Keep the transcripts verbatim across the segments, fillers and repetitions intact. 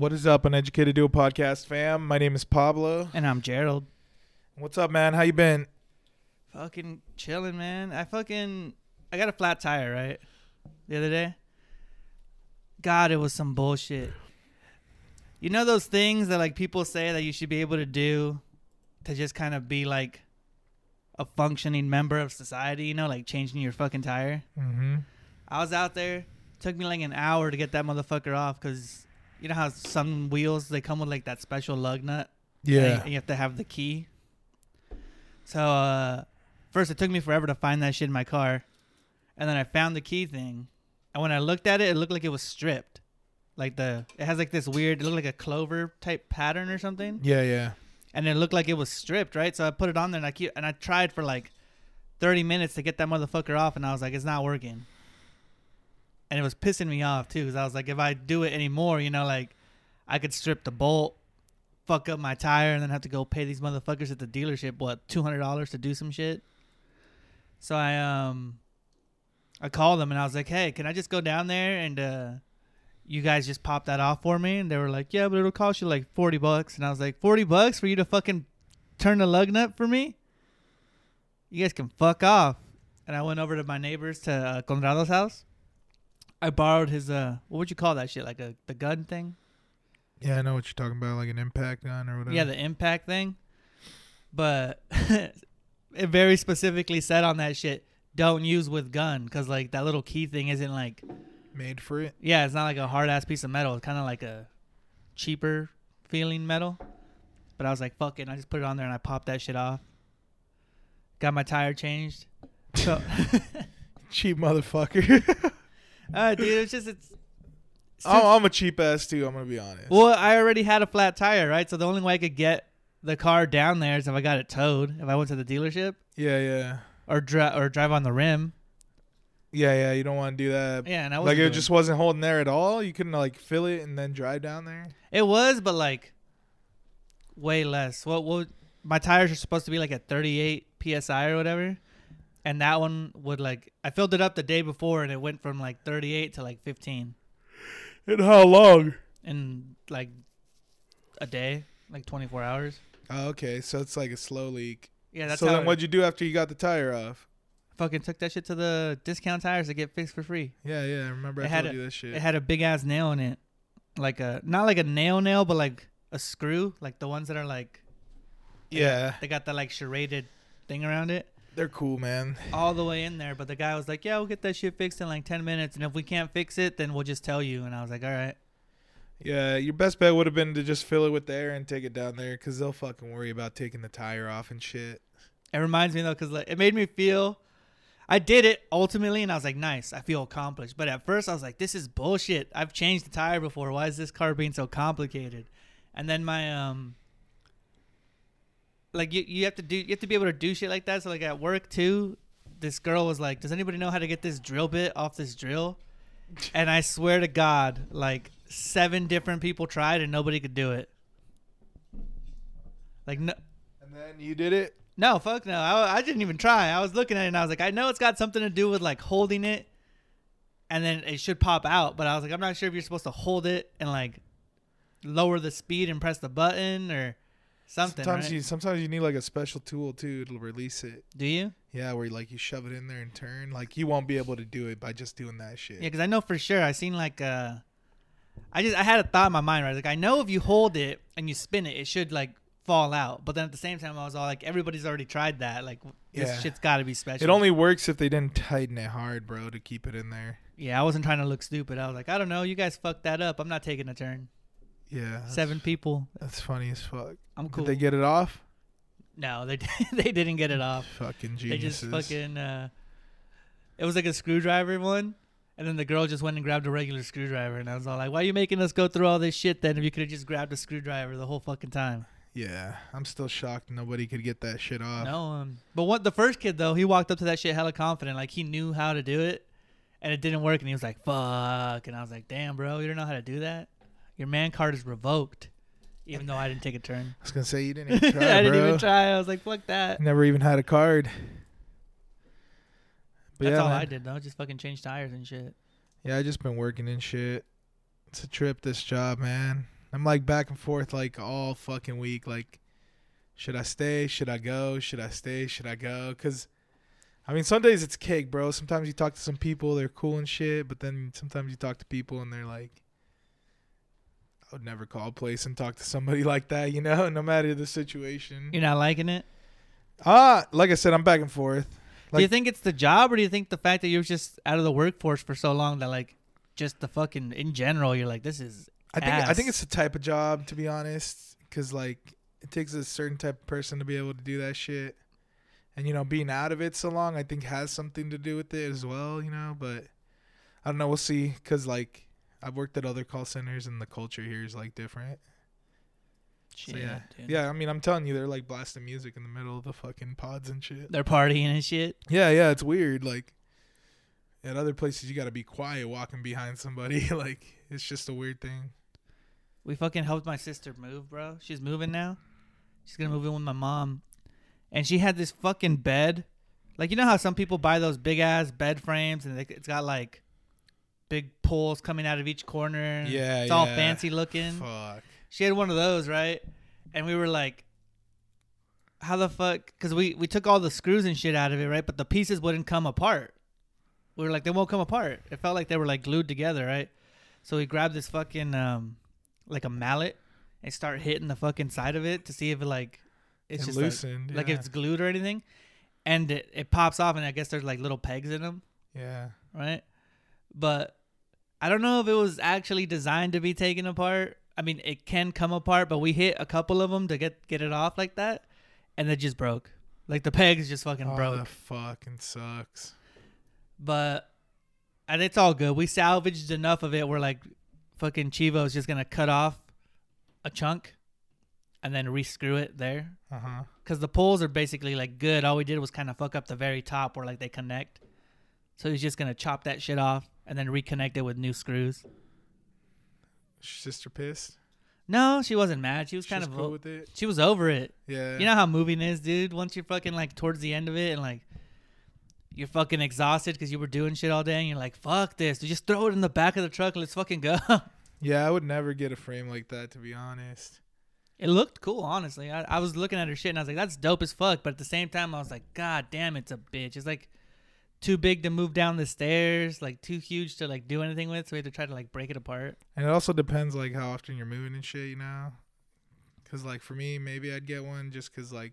What is up, Uneducated Duo Podcast fam? My name is Pablo. And I'm Gerald. What's up, man? How you been? Fucking chilling, man. I fucking... I got a flat tire, right? The other day. God, it was some bullshit. You know those things that, like, people say that you should be able to do to just kind of be, like, a functioning member of society, you know? Like, changing your fucking tire. Mm-hmm. I was out there. Took me, like, an hour to get that motherfucker off because... You know how some wheels, they come with, like, that special lug nut? Yeah. And you have to have the key. So, uh, first, it took me forever to find that shit in my car. And then I found the key thing. And when I looked at it, it looked like it was stripped. Like, the it has, like, this weird, it looked like a clover-type pattern or something. Yeah, yeah. And it looked like it was stripped, right? So I put it on there, and I, keep, and I tried for, like, thirty minutes to get that motherfucker off, and I was like, it's not working. And it was pissing me off, too, because I was like, if I do it anymore, you know, like, I could strip the bolt, fuck up my tire, and then have to go pay these motherfuckers at the dealership, what, two hundred dollars to do some shit? So I um, I called them, and I was like, hey, can I just go down there, and uh, you guys just pop that off for me? And they were like, yeah, but it'll cost you, like, forty bucks. And I was like, forty bucks for you to fucking turn the lug nut for me? You guys can fuck off. And I went over to my neighbors, to uh, Conrado's house. I borrowed his, uh, what would you call that shit? Like a the gun thing? Yeah, I know what you're talking about, like an impact gun or whatever. Yeah, the impact thing. But it very specifically said on that shit, don't use with gun, because, like, that little key thing isn't, like... Made for it? Yeah, it's not like a hard-ass piece of metal. It's kind of like a cheaper-feeling metal. But I was like, fuck it, and I just put it on there, and I popped that shit off. Got my tire changed. So cheap motherfucker. Uh, dude, it's just it's. Oh, I'm a cheap ass too. I'm gonna be honest. Well, I already had a flat tire, right? So the only way I could get the car down there is if I got it towed. If I went to the dealership. Yeah, yeah. Or drive or drive on the rim. Yeah, yeah. You don't want to do that. Yeah, and I wasn't like it just it. wasn't holding there at all. You couldn't, like, fill it and then drive down there. It was, but, like, way less. What? What? My tires are supposed to be like at thirty-eight P S I or whatever. And that one would, like, I filled it up the day before, and it went from, like, thirty-eight to, like, fifteen. In how long? In, like, a day, like, twenty-four hours. Oh, okay. So it's, like, a slow leak. Yeah, that's so how. So then what'd you do after you got the tire off? I fucking took that shit to the discount tires to get fixed for free. Yeah, yeah. I remember I told you that shit. It had a big-ass nail in it. Like a, not like a nail nail, but, like, a screw. Like, the ones that are, like. Yeah. They got that, like, serrated thing around it. They're cool, man. All the way in there. But the guy was like, yeah, we'll get that shit fixed in like ten minutes. And if we can't fix it, then we'll just tell you. And I was like, all right. Yeah, your best bet would have been to just fill it with the air and take it down there, because they'll fucking worry about taking the tire off and shit. It reminds me, though, because, like, it made me feel. I did it ultimately, and I was like, nice. I feel accomplished. But at first, I was like, this is bullshit. I've changed the tire before. Why is this car being so complicated? And then my... um. Like, you, you have to do, you have to be able to do shit like that. So, like, at work, too, this girl was like, does anybody know how to get this drill bit off this drill? And I swear to God, like, seven different people tried and nobody could do it. Like, no. And then you did it? No, fuck no. I, I didn't even try. I was looking at it and I was like, I know it's got something to do with, like, holding it. And then it should pop out. But I was like, I'm not sure if you're supposed to hold it and, like, lower the speed and press the button or... Something, sometimes right? you sometimes you need, like, a special tool too to release it. Do you? Yeah, where you, like, you shove it in there and turn. Like, you won't be able to do it by just doing that shit. Yeah, because I know for sure. I seen like uh, I just I had a thought in my mind, right? Like, I know if you hold it and you spin it, it should, like, fall out. But then at the same time, I was all like, everybody's already tried that. Like, this yeah. shit's got to be special. It only works if they didn't tighten it hard, bro, to keep it in there. Yeah, I wasn't trying to look stupid. I was like, I don't know, you guys fucked that up. I'm not taking a turn. Yeah. Seven people. That's funny as fuck. I'm cool. Did they get it off? No, they they didn't get it off. Fucking geniuses. They just fucking, uh, it was like a screwdriver one, and then the girl just went and grabbed a regular screwdriver, and I was all like, why are you making us go through all this shit then if you could have just grabbed a screwdriver the whole fucking time? Yeah, I'm still shocked nobody could get that shit off. No, um, but what the first kid, though, he walked up to that shit hella confident, like he knew how to do it, and it didn't work, and he was like, fuck, and I was like, damn, bro, you don't know how to do that? Your man card is revoked, even though I didn't take a turn. I was going to say, you didn't even try, I bro. didn't even try. I was like, fuck that. Never even had a card. But That's yeah, all man. I did, though. Just fucking changed tires and shit. Yeah, I just been working and shit. It's a trip, this job, man. I'm like back and forth like all fucking week. Like, should I stay? Should I go? Should I stay? Should I go? Because, I mean, some days it's cake, bro. Sometimes you talk to some people, they're cool and shit. But then sometimes you talk to people and they're like, I would never call a place and talk to somebody like that, you know, no matter the situation. You're not liking it? Ah, uh, like I said, I'm back and forth. Like, do you think it's the job, or do you think the fact that you were just out of the workforce for so long that, like, just the fucking, in general, you're like, this is I think ass. I think it's the type of job, to be honest, because, like, it takes a certain type of person to be able to do that shit. And, you know, being out of it so long, I think, has something to do with it as well, you know. But I don't know. We'll see, because, like, I've worked at other call centers, and the culture here is, like, different. Shit, so, yeah. Dude. Yeah, I mean, I'm telling you, they're, like, blasting music in the middle of the fucking pods and shit. They're partying and shit? Yeah, yeah, it's weird. Like, at other places, you got to be quiet walking behind somebody. Like, it's just a weird thing. We fucking helped my sister move, bro. She's moving now. She's going to move in with my mom. And she had this fucking bed. Like, you know how some people buy those big-ass bed frames, and it's got, like, big poles coming out of each corner. Yeah, it's yeah. all fancy looking. Fuck. She had one of those, right? And we were like, how the fuck? Because we, we took all the screws and shit out of it, right? But the pieces wouldn't come apart. We were like, they won't come apart. It felt like they were, like, glued together, right? So we grabbed this fucking, um, like, a mallet and start hitting the fucking side of it to see if it, like, it's it just loosened, like, yeah. like if it's glued or anything. And it, it pops off, and I guess there's, like, little pegs in them. Yeah. Right? But I don't know if it was actually designed to be taken apart. I mean, it can come apart, but we hit a couple of them to get, get it off like that, and it just broke. Like, the pegs just fucking oh, broke. Oh, that fucking sucks. But, and it's all good. We salvaged enough of it where, like, fucking Chivo's just going to cut off a chunk and then re-screw it there. Uh-huh. Because the poles are basically, like, good. All we did was kind of fuck up the very top where, like, they connect. So he's just going to chop that shit off and then reconnect it with new screws. Sister pissed? No, she wasn't mad. She was she kind was of cool o- with it. She was over it. Yeah. You know how moving is, dude. Once you're fucking, like, towards the end of it, and, like, you're fucking exhausted because you were doing shit all day, and you're like, "Fuck this! Dude, just throw it in the back of the truck. Let's fucking go." Yeah, I would never get a frame like that, to be honest. It looked cool, honestly. I, I was looking at her shit, and I was like, "That's dope as fuck." But at the same time, I was like, "God damn, it's a bitch." It's like too big to move down the stairs, like too huge to like do anything with, so we had to try to like break it apart. And it also depends like how often you're moving and shit, you know? Because like for me, maybe I'd get one just because like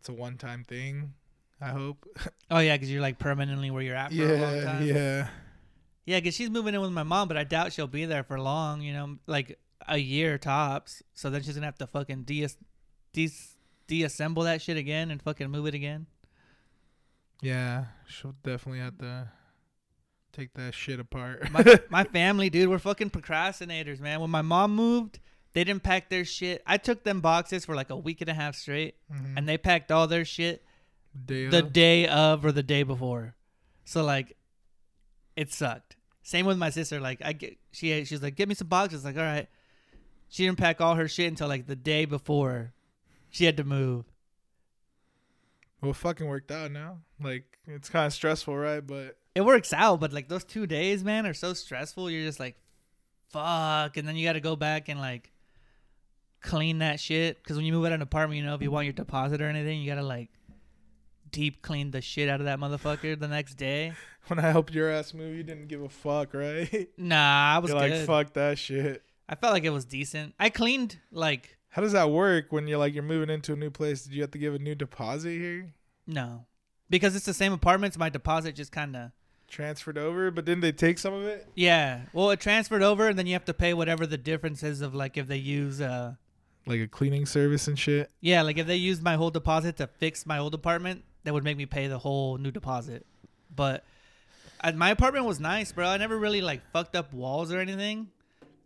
it's a one-time thing, I hope. Oh yeah, because you're like permanently where you're at for yeah, a long time. Yeah, yeah, because she's moving in with my mom, but I doubt she'll be there for long, you know, like a year tops. So then she's gonna have to fucking de- de- deassemble that shit again and fucking move it again. Yeah, she'll definitely have to take that shit apart. my, my family, dude, we're fucking procrastinators, man. When my mom moved, they didn't pack their shit. I took them boxes for like a week and a half straight, mm-hmm. and they packed all their shit day the of? day of or the day before. So, like, it sucked. Same with my sister. Like, I get, she, she was like, get me some boxes. Like, all right. She didn't pack all her shit until, like, the day before she had to move. Well, it fucking worked out now. Like, it's kind of stressful, right? But it works out, but, like, those two days, man, are so stressful. You're just like, fuck. And then you got to go back and, like, clean that shit. Because when you move out of an apartment, you know, if you want your deposit or anything, you got to, like, deep clean the shit out of that motherfucker the next day. When I helped your ass move, you didn't give a fuck, right? Nah, I was you're good. Like, fuck that shit. I felt like it was decent. I cleaned, like... How does that work when you're like you're moving into a new place? Did you have to give a new deposit here? No, because it's the same apartments. My deposit just kind of transferred over. But didn't they take some of it? Yeah. Well, it transferred over, and then you have to pay whatever the difference is of like if they use uh like a cleaning service and shit. Yeah, like if they used my whole deposit to fix my old apartment, that would make me pay the whole new deposit. But uh, my apartment was nice, bro. I never really like fucked up walls or anything.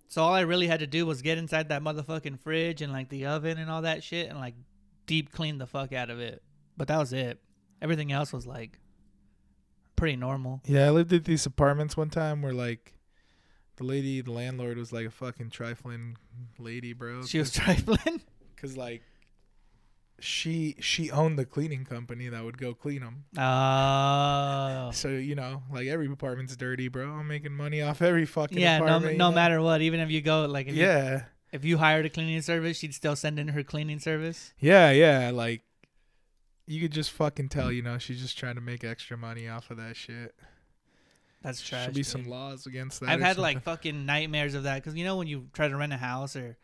So all I really had to do was get inside that motherfucking fridge and, like, the oven and all that shit and, like, deep clean the fuck out of it. But that was it. Everything else was, like, pretty normal. Yeah, I lived at these apartments one time where, like, the lady, the landlord was, like, a fucking trifling lady, bro. She was trifling? Because, like, she she owned the cleaning company that would go clean them. Oh. So, you know, like every apartment's dirty, bro. I'm making money off every fucking yeah, apartment. Yeah, no, no matter what. Even if you go, like, if yeah. You, If you hired a cleaning service, she'd still send in her cleaning service? Yeah, yeah. Like, you could just fucking tell, you know, she's just trying to make extra money off of that shit. That's trash. Should be dude. some laws against that. I've had, something. like, fucking nightmares of that. Because, you know, when you try to rent a house or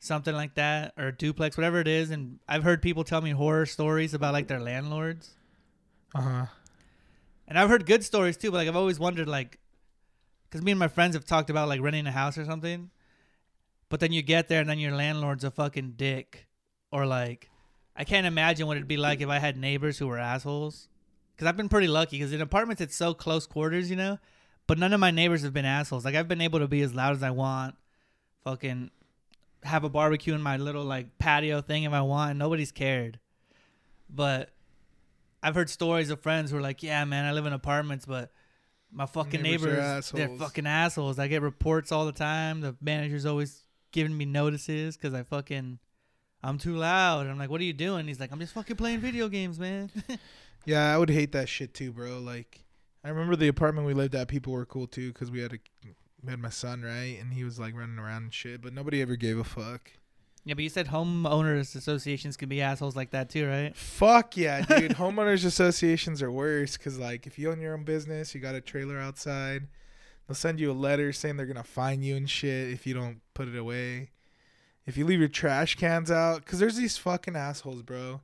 something like that, or a duplex, whatever it is, and I've heard people tell me horror stories about, like, their landlords. Uh-huh. And I've heard good stories, too, but, like, I've always wondered, like, because me and my friends have talked about, like, renting a house or something. But then you get there and then your landlord's a fucking dick. Or, like, I can't imagine what it'd be like if I had neighbors who were assholes. Because I've been pretty lucky. Because in apartments, it's so close quarters, you know? But none of my neighbors have been assholes. Like, I've been able to be as loud as I want. Fucking have a barbecue in my little, like, patio thing if I want. And nobody's cared. But I've heard stories of friends who are like, yeah, man, I live in apartments, but my fucking neighbors, neighbors assholes. They're fucking assholes. I get reports all the time. The manager's always giving me notices because I fucking, I'm too loud. And I'm like, what are you doing? He's like, I'm just fucking playing video games, man. Yeah, I would hate that shit too, bro. Like, I remember the apartment we lived at, people were cool too because we had a, we had my son, right? And he was like running around and shit, but nobody ever gave a fuck. Yeah, but you said homeowners associations can be assholes like that too, right? Fuck yeah, dude. Homeowners associations are worse because, like, if you own your own business, you got a trailer outside. They'll send you a letter saying they're going to fine you and shit if you don't put it away. If you leave your trash cans out. Because there's these fucking assholes, bro,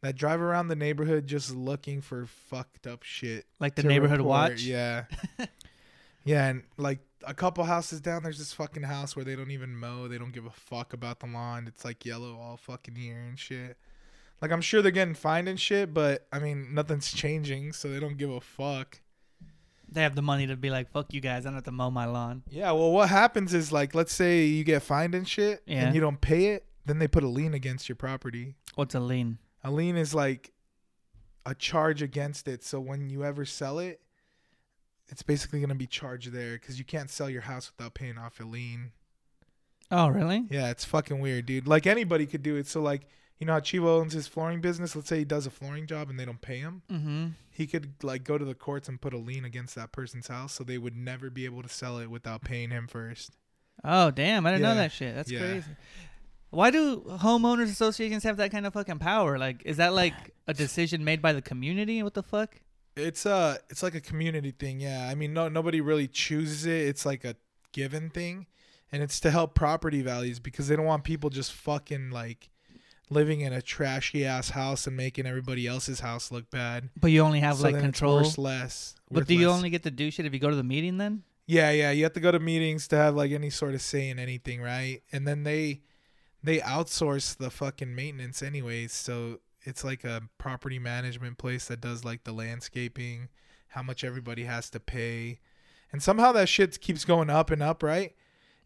that drive around the neighborhood just looking for fucked up shit. Like the neighborhood report. watch? Yeah. Yeah, and, like, a couple houses down, there's this fucking house where they don't even mow. They don't give a fuck about the lawn. It's, like, yellow all fucking year and shit. Like, I'm sure they're getting fined and shit, but, I mean, nothing's changing, so they don't give a fuck. They have the money to be like, fuck you guys, I don't have to mow my lawn. Yeah, well, what happens is, like, let's say you get fined and shit, yeah. and you don't pay it, then they put a lien against your property. What's a lien? A lien is, like, a charge against it, so when you ever sell it, it's basically going to be charged there because you can't sell your house without paying off a lien. Oh, really? Yeah, it's fucking weird, dude. Like, anybody could do it, so, like, you know how Chivo owns his flooring business? Let's say he does a flooring job and they don't pay him. Mm-hmm. He could, like, go to the courts and put a lien against that person's house so they would never be able to sell it without paying him first. Oh, damn. I didn't yeah. know that shit. That's yeah. crazy. Why do homeowners associations have that kind of fucking power? Like, is that, like, a decision made by the community? What the fuck? It's uh, it's like a community thing, yeah. I mean, no, nobody really chooses it. It's like a given thing. And it's to help property values because they don't want people just fucking, like, living in a trashy ass house and making everybody else's house look bad. But you only have so like control. It's worth less. But do you less. only get to do shit if you go to the meeting then? Yeah, yeah. You have to go to meetings to have like any sort of say in anything, right? And then they they outsource the fucking maintenance anyways. So it's like a property management place that does like the landscaping, how much everybody has to pay. And somehow that shit keeps going up and up, right?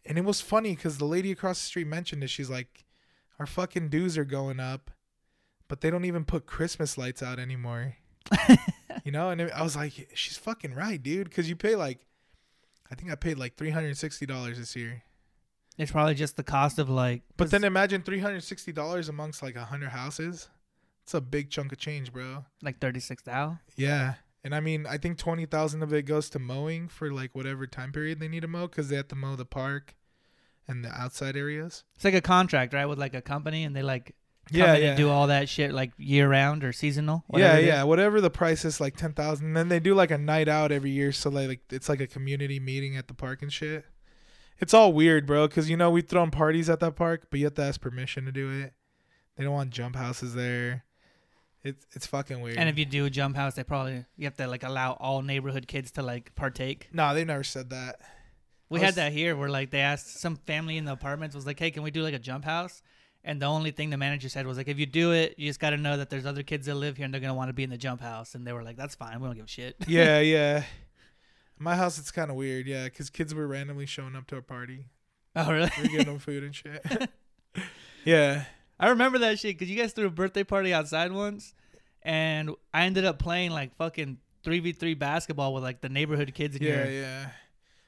And it was funny because the lady across the street mentioned it. She's like, our fucking dues are going up, but they don't even put Christmas lights out anymore. You know? And it, I was like, she's fucking right, dude. Because you pay like, I think I paid like three hundred sixty dollars this year. It's probably just the cost of like. But then imagine three hundred sixty dollars amongst like one hundred houses. It's a big chunk of change, bro. Like thirty-six thousand dollars? Yeah. And I mean, I think twenty thousand dollars of it goes to mowing for like whatever time period they need to mow because they have to mow the park. And the outside areas. It's like a contract, right? With like a company and they like come yeah, in yeah. and do all that shit like year round or seasonal. Yeah, yeah. Whatever the price is, like ten thousand dollars. And then they do like a night out every year. So they, like it's like a community meeting at the park and shit. It's all weird, bro. Because, you know, we've thrown parties at that park, but you have to ask permission to do it. They don't want jump houses there. It's, it's fucking weird. And if you do a jump house, they probably, you have to like allow all neighborhood kids to like partake. No, they never said that. We was, had that here where, like, they asked some family in the apartments was like, hey, can we do, like, a jump house? And the only thing the manager said was, like, if you do it, you just got to know that there's other kids that live here and they're going to want to be in the jump house. And they were like, that's fine. We don't give a shit. Yeah, yeah. My house, it's kind of weird, yeah, because kids were randomly showing up to a party. Oh, really? We were giving them food and shit. Yeah. I remember that shit because you guys threw a birthday party outside once. And I ended up playing, like, fucking three v three basketball with, like, the neighborhood kids in here. Yeah, your- yeah.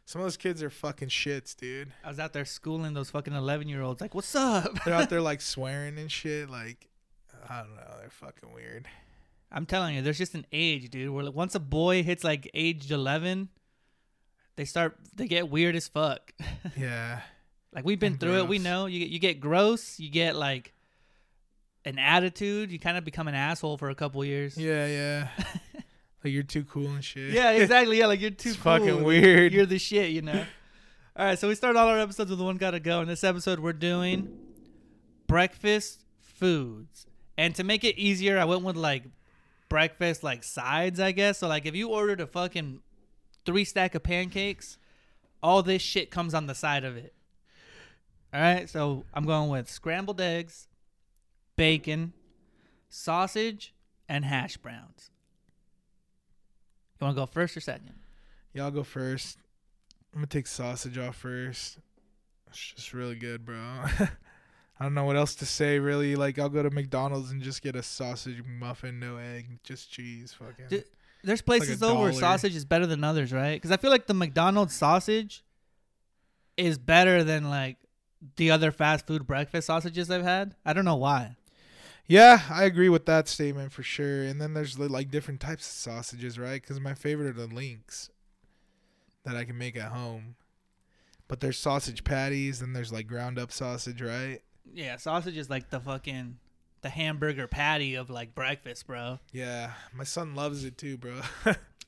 Some of those kids are fucking shits, dude. I was out there schooling those fucking eleven-year-olds. Like, what's up? They're out there, like, swearing and shit. Like, I don't know. They're fucking weird. I'm telling you, there's just an age, dude. Where like, once a boy hits, like, age eleven, they start, they get weird as fuck. Yeah. Like, we've been I'm through gross. it. We know. You, you get gross. You get, like, an attitude. You kind of become an asshole for a couple years. Yeah, yeah. Like, you're too cool and shit. Yeah, exactly. Yeah, like, you're too it's cool. It's fucking weird. You're the shit, you know? All right, so we start all our episodes with One Gotta Go. In this episode, we're doing breakfast foods. And to make it easier, I went with, like, breakfast, like, sides, I guess. So, like, if you ordered a fucking three stack of pancakes, all this shit comes on the side of it. All right, so I'm going with scrambled eggs, bacon, sausage, and hash browns. You want to go first or second? Yeah, I'll go first. I'm going to take sausage off first. It's just really good, bro. I don't know what else to say, really. Like, I'll go to McDonald's and just get a sausage muffin, no egg, just cheese. Fucking. Dude, there's places, like, though, where sausage is better than others, right? Because I feel like the McDonald's sausage is better than, like, the other fast food breakfast sausages I've had. I don't know why. Yeah, I agree with that statement for sure. And then there's, like, different types of sausages, right? Because my favorite are the links that I can make at home. But there's sausage patties, and there's, like, ground up sausage, right? Yeah, sausage is like the fucking the hamburger patty of, like, breakfast, bro. Yeah, my son loves it too, bro.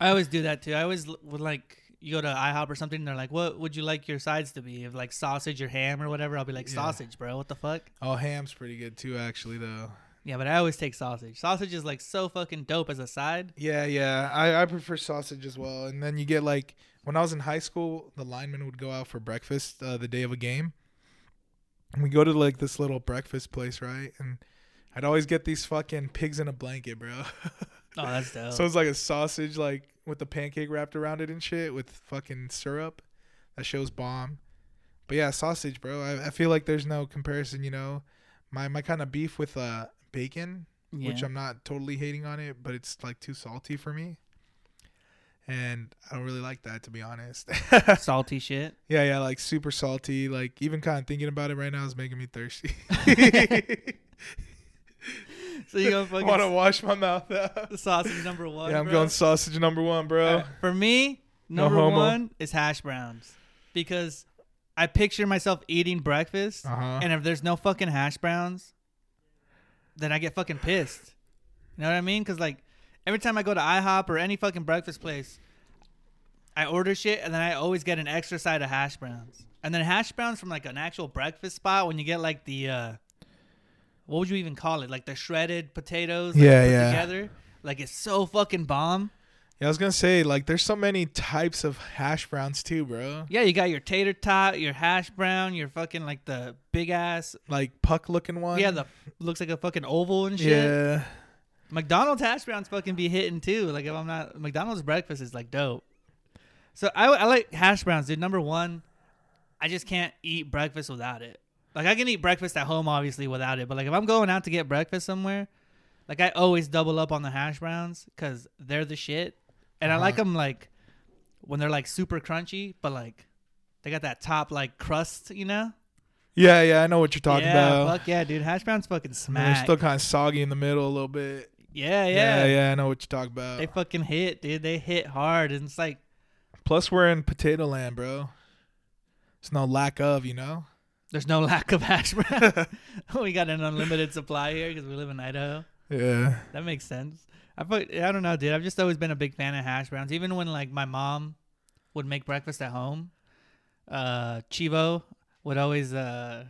I always do that too. I always would, like, you go to IHOP or something, and they're like, what would you like your sides to be? If, like, sausage or ham or whatever, I'll be like, sausage, yeah. bro. What the fuck? Oh, ham's pretty good too, actually, though. Yeah, but I always take sausage. Sausage is, like, so fucking dope as a side. Yeah, yeah. I, I prefer sausage as well. And then you get, like, when I was in high school, the linemen would go out for breakfast uh, the day of a game. And we go to, like, this little breakfast place, right? And I'd always get these fucking pigs in a blanket, bro. Oh, that's dope. So it's like a sausage, like, with the pancake wrapped around it and shit with fucking syrup. That show's bomb. But, yeah, sausage, bro. I, I feel like there's no comparison, you know. My my kind of beef with uh bacon, yeah. which I'm not totally hating on it, but it's, like, too salty for me. And I don't really like that, to be honest. Salty shit? Yeah, yeah, like, super salty. Like, even kind of thinking about it right now is making me thirsty. So you gonna fucking want to wash my mouth out. The sausage number one. Yeah, I'm bro. going sausage number one, bro. Right. For me, number no one is hash browns, because I picture myself eating breakfast, uh-huh. and if there's no fucking hash browns, then I get fucking pissed. You know what I mean? Because, like, every time I go to IHOP or any fucking breakfast place, I order shit, and then I always get an extra side of hash browns. And then hash browns from, like, an actual breakfast spot, when you get, like, the uh, what would you even call it? Like, the shredded potatoes, like, yeah, put yeah. together. Like, it's so fucking bomb. Yeah, I was going to say, like, there's so many types of hash browns too, bro. Yeah, you got your tater tot, your hash brown, your fucking, like, the big ass, like, puck looking one. Yeah, the looks like a fucking oval and shit. Yeah. McDonald's hash browns fucking be hitting too. Like, if I'm not, McDonald's breakfast is, like, dope. So I, I like hash browns, dude. Number one, I just can't eat breakfast without it. Like, I can eat breakfast at home, obviously, without it. But, like, if I'm going out to get breakfast somewhere, like, I always double up on the hash browns because they're the shit. And uh-huh. I like them, like, when they're, like, super crunchy, but, like, they got that top, like, crust, you know? Yeah, yeah, I know what you're talking yeah, about. Yeah, fuck yeah, dude. Hash browns fucking smack. And they're still kind of soggy in the middle a little bit. Yeah, yeah. Yeah, yeah, I know what you're talking about. They fucking hit, dude. They hit hard. And it's like. Plus, we're in potato land, bro. There's no lack of, you know? There's no lack of hash browns. We got an unlimited supply here because we live in Idaho. Yeah. That makes sense. I put, I don't know, dude. I've just always been a big fan of hash browns. Even when, like, my mom would make breakfast at home, uh, Chivo would always uh,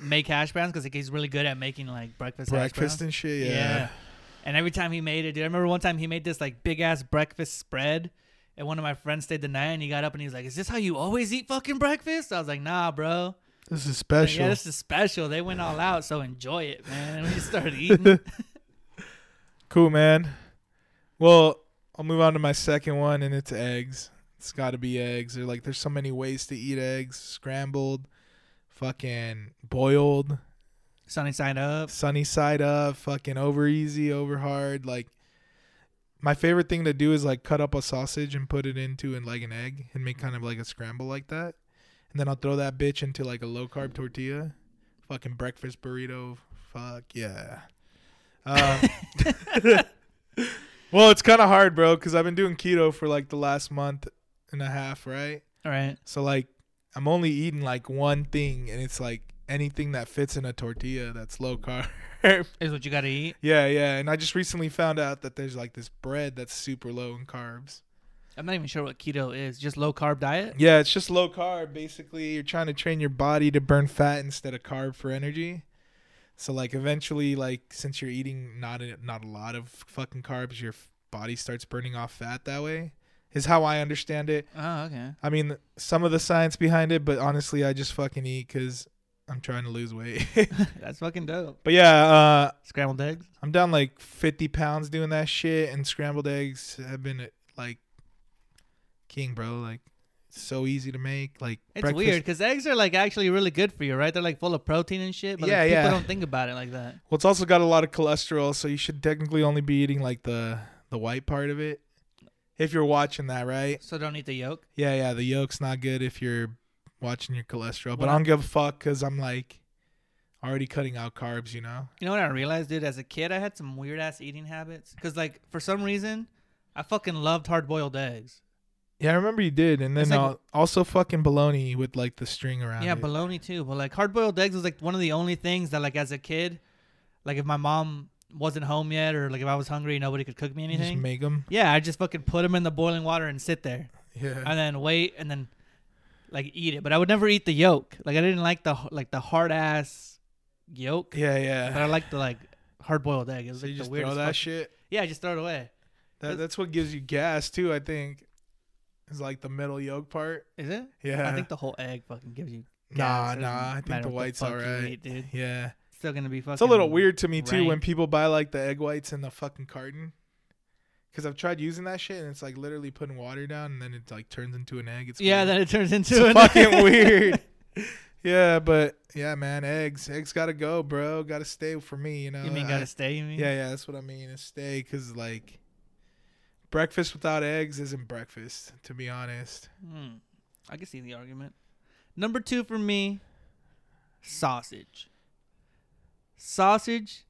make hash browns because, like, he's really good at making, like, breakfast, breakfast hash browns. Breakfast and shit, yeah. yeah. And every time he made it, dude, I remember one time he made this, like, big-ass breakfast spread, and one of my friends stayed the night, and he got up and he was like, is this how you always eat fucking breakfast? I was like, nah, bro. This is special. Yeah, this is special. They went all out, so enjoy it, man. And we started eating. Cool, man. Well, I'll move on to my second one, and it's eggs. It's got to be eggs. They're like, there's so many ways to eat eggs. Scrambled, fucking boiled. Sunny side up. Sunny side up. Fucking over easy, over hard. Like, my favorite thing to do is, like, cut up a sausage and put it into, and, like, an egg and make kind of, like, a scramble like that. And then I'll throw that bitch into, like, a low-carb tortilla. Fucking breakfast burrito. Fuck, yeah. Um, well, it's kind of hard, bro, because I've been doing keto for, like, the last month and a half, right? All right. So, like, I'm only eating like one thing, and it's like anything that fits in a tortilla that's low carb is what you gotta eat. Yeah, yeah. And I just recently found out that there's like this bread that's super low in carbs. I'm not even sure what keto is. Just low carb diet? Yeah, it's just low carb. Basically, you're trying to train your body to burn fat instead of carb for energy. So like eventually, like since you're eating not a, not a lot of fucking carbs, your body starts burning off fat that way. Is how I understand it. Oh, okay. I mean, some of the science behind it, but honestly, I just fucking eat because I'm trying to lose weight. That's fucking dope. But yeah. Uh, scrambled eggs? I'm down like fifty pounds doing that shit, and scrambled eggs have been like king, bro. Like, it's so easy to make. Like, it's breakfast. Weird because eggs are like actually really good for you, right? They're like full of protein and shit, but yeah, like, people yeah. don't think about it like that. Well, it's also got a lot of cholesterol, so you should technically only be eating like the, the white part of it. If you're watching that, right? So don't eat the yolk? Yeah, yeah. The yolk's not good if you're watching your cholesterol. But well, I don't give a fuck because I'm, like, already cutting out carbs, you know? You know what I realized, dude? As a kid, I had some weird-ass eating habits. Because, like, for some reason, I fucking loved hard-boiled eggs. Yeah, I remember you did. And then like, also fucking bologna with, like, the string around yeah, it. Yeah, bologna, too. But, like, hard-boiled eggs was, like, one of the only things that, like, as a kid, like, if my mom wasn't home yet, or like if I was hungry, nobody could cook me anything. Just make them. Yeah, I just fucking put them in the boiling water and sit there. Yeah. And then wait, and then like eat it. But I would never eat the yolk. Like I didn't like the like the hard ass yolk. Yeah, yeah. But I liked the like hard boiled egg. It was so like you just the weirdest throw that fuck. Shit. Yeah, I just throw it away. That, that's what gives you gas too. I think is like the middle yolk part. Is it? Yeah. I think the whole egg fucking gives you gas. Nah, nah. I think the white's all right, eat, dude. Yeah. Still gonna be fucking it's a little weird to me rank. Too when people buy like the egg whites in the fucking carton, because I've tried using that shit and it's like literally putting water down and then it like turns into an egg. It's yeah, weird. Then it turns into it's an fucking egg. Weird. Yeah, but yeah, man, eggs, eggs gotta go, bro. Gotta stay for me, you know. You mean I, gotta stay? You mean? Yeah, yeah, that's what I mean. Is stay, because like breakfast without eggs isn't breakfast, to be honest. Hmm. I can see the argument. Number two for me, sausage. Sausage,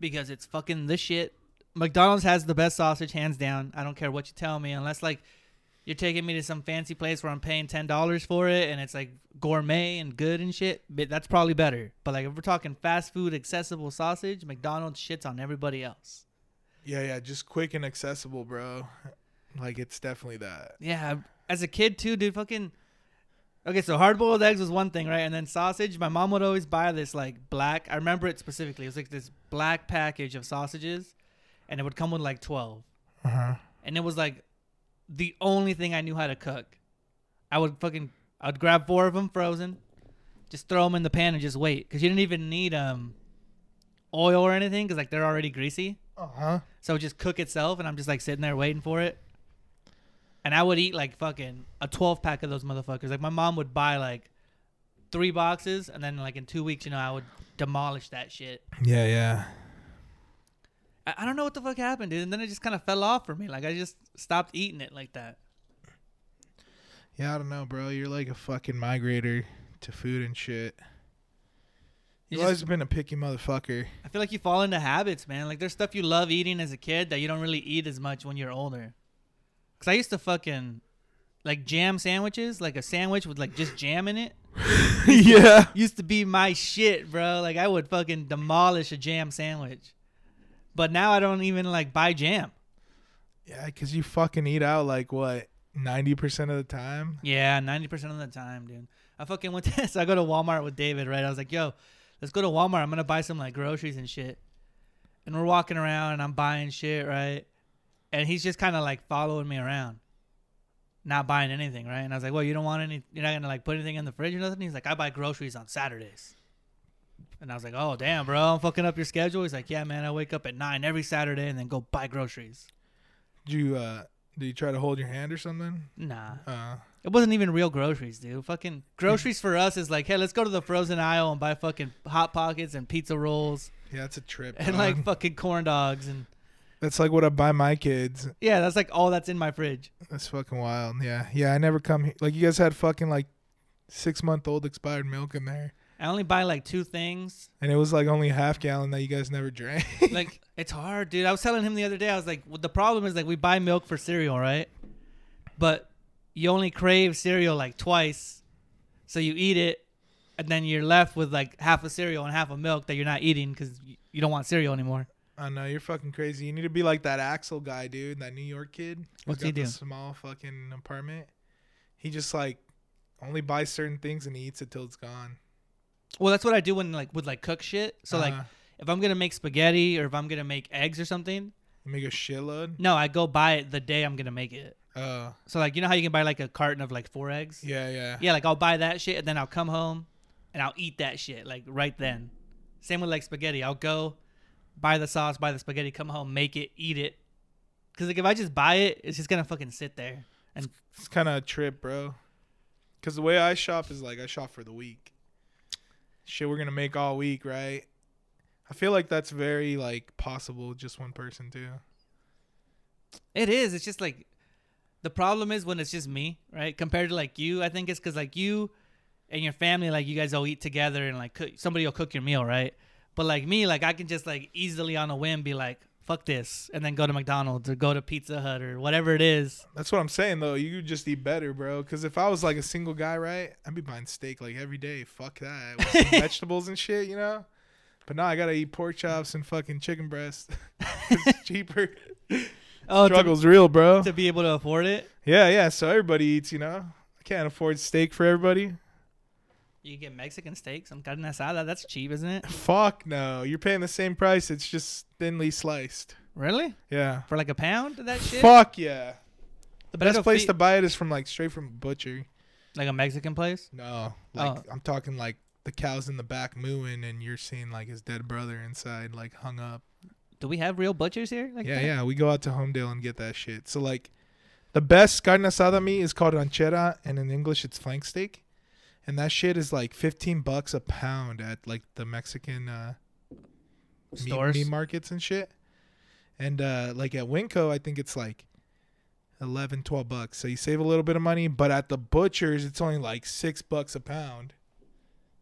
because it's fucking the shit. McDonald's has the best sausage, hands down. I don't care what you tell me, unless like you're taking me to some fancy place where I'm paying ten dollars for it and it's like gourmet and good and shit. But that's probably better. But like if we're talking fast food, accessible sausage, McDonald's shits on everybody else. Yeah, yeah, just quick and accessible, bro. Like it's definitely that. Yeah, as a kid too, dude. Fucking. Okay, so hard-boiled eggs was one thing, right? And then sausage, my mom would always buy this, like, black. I remember it specifically. It was, like, this black package of sausages, and it would come with, like, twelve. Uh-huh. And it was, like, the only thing I knew how to cook. I would fucking – I'd grab four of them frozen, just throw them in the pan and just wait. Because you didn't even need um oil or anything because, like, they're already greasy. Uh-huh. So it would just cook itself, and I'm just, like, sitting there waiting for it. And I would eat, like, fucking a twelve-pack of those motherfuckers. Like, my mom would buy, like, three boxes, and then, like, in two weeks, you know, I would demolish that shit. Yeah, yeah. I, I don't know what the fuck happened, dude. And then it just kind of fell off for me. Like, I just stopped eating it like that. Yeah, I don't know, bro. You're, like, a fucking migrator to food and shit. You've always been a picky motherfucker. I feel like you fall into habits, man. Like, there's stuff you love eating as a kid that you don't really eat as much when you're older. Because I used to fucking, like, jam sandwiches. Like, a sandwich with, like, just jam in it. Yeah. Used to be my shit, bro. Like, I would fucking demolish a jam sandwich. But now I don't even, like, buy jam. Yeah, because you fucking eat out, like, what, ninety percent of the time? Yeah, ninety percent of the time, dude. I fucking went to, so I go to Walmart with David, right? I was like, yo, let's go to Walmart. I'm going to buy some, like, groceries and shit. And we're walking around, and I'm buying shit, right? And he's just kind of, like, following me around, not buying anything, right? And I was like, well, you don't want any, you're not going to, like, put anything in the fridge or nothing? He's like, I buy groceries on Saturdays. And I was like, oh, damn, bro, I'm fucking up your schedule. He's like, yeah, man, I wake up at nine every Saturday and then go buy groceries. Did you, uh, did you try to hold your hand or something? Nah. Uh, it wasn't even real groceries, dude. Fucking groceries for us is like, hey, let's go to the frozen aisle and buy fucking Hot Pockets and pizza rolls. Yeah, that's a trip. And, um, like, fucking corn dogs and. That's like what I buy my kids. Yeah, that's like all that's in my fridge. That's fucking wild. Yeah. Yeah, I never come here. Like, you guys had fucking like six-month-old expired milk in there. I only buy like two things. And it was like only a half gallon that you guys never drank. Like, it's hard, dude. I was telling him the other day, I was like, well, the problem is like we buy milk for cereal, right? But you only crave cereal like twice So you eat it, and then you're left with like half a cereal and half a milk that you're not eating because you don't want cereal anymore. I know, you're fucking crazy. You need to be like that Axel guy, dude, that New York kid. What's he do? He's got the small fucking apartment. He just like only buys certain things and he eats it till it's gone. Well, that's what I do when like with like cook shit. So uh-huh. like if I'm gonna make spaghetti or if I'm gonna make eggs or something, you make a shitload. No, I go buy it the day I'm gonna make it. Oh. So like you know how you can buy like a carton of like four eggs? Yeah, yeah. Yeah, like I'll buy that shit and then I'll come home and I'll eat that shit like right then. Same with like spaghetti. I'll go buy the sauce, buy the spaghetti, come home, make it, eat it. Because like if I just buy it, it's just gonna fucking sit there. And it's, it's kind of a trip, bro. Because the way I shop is like I shop for the week. Shit we're gonna make all week, right? I feel like that's very like possible, just one person too. It is. It's just like the problem is when it's just me, right? Compared to like you, I think it's because like you and your family, like you guys all eat together and like cook, somebody will cook your meal, right? But like me, like I can just like easily on a whim be like, fuck this, and then go to McDonald's or go to Pizza Hut or whatever it is. That's what I'm saying, though. You just eat better, bro. Because if I was, like, a single guy, right, I'd be buying steak, like, every day. Fuck that. With some vegetables and shit, you know? But now I got to eat pork chops and fucking chicken breast. It's cheaper. Oh, struggle's to, real, bro. To be able to afford it? Yeah, yeah. So everybody eats, you know? I can't afford steak for everybody. You get Mexican steak, some carne asada. That's cheap, isn't it? Fuck no. You're paying the same price. It's just thinly sliced. Really? Yeah. For like a pound of that shit? Fuck yeah. The best place feet- to buy it is from like straight from butcher. Like a Mexican place? No. Like oh. I'm talking like the cow's in the back mooing and you're seeing like his dead brother inside like hung up. Do we have real butchers here? Like yeah, that? yeah. We go out to Homedale and get that shit. So like the best carne asada meat is called ranchera, and in English it's flank steak. And that shit is like fifteen bucks a pound at like the Mexican uh, meat, meat markets and shit. And uh, like at Winco, I think it's like eleven, twelve bucks. So you save a little bit of money. But at the butcher's, it's only like six bucks a pound.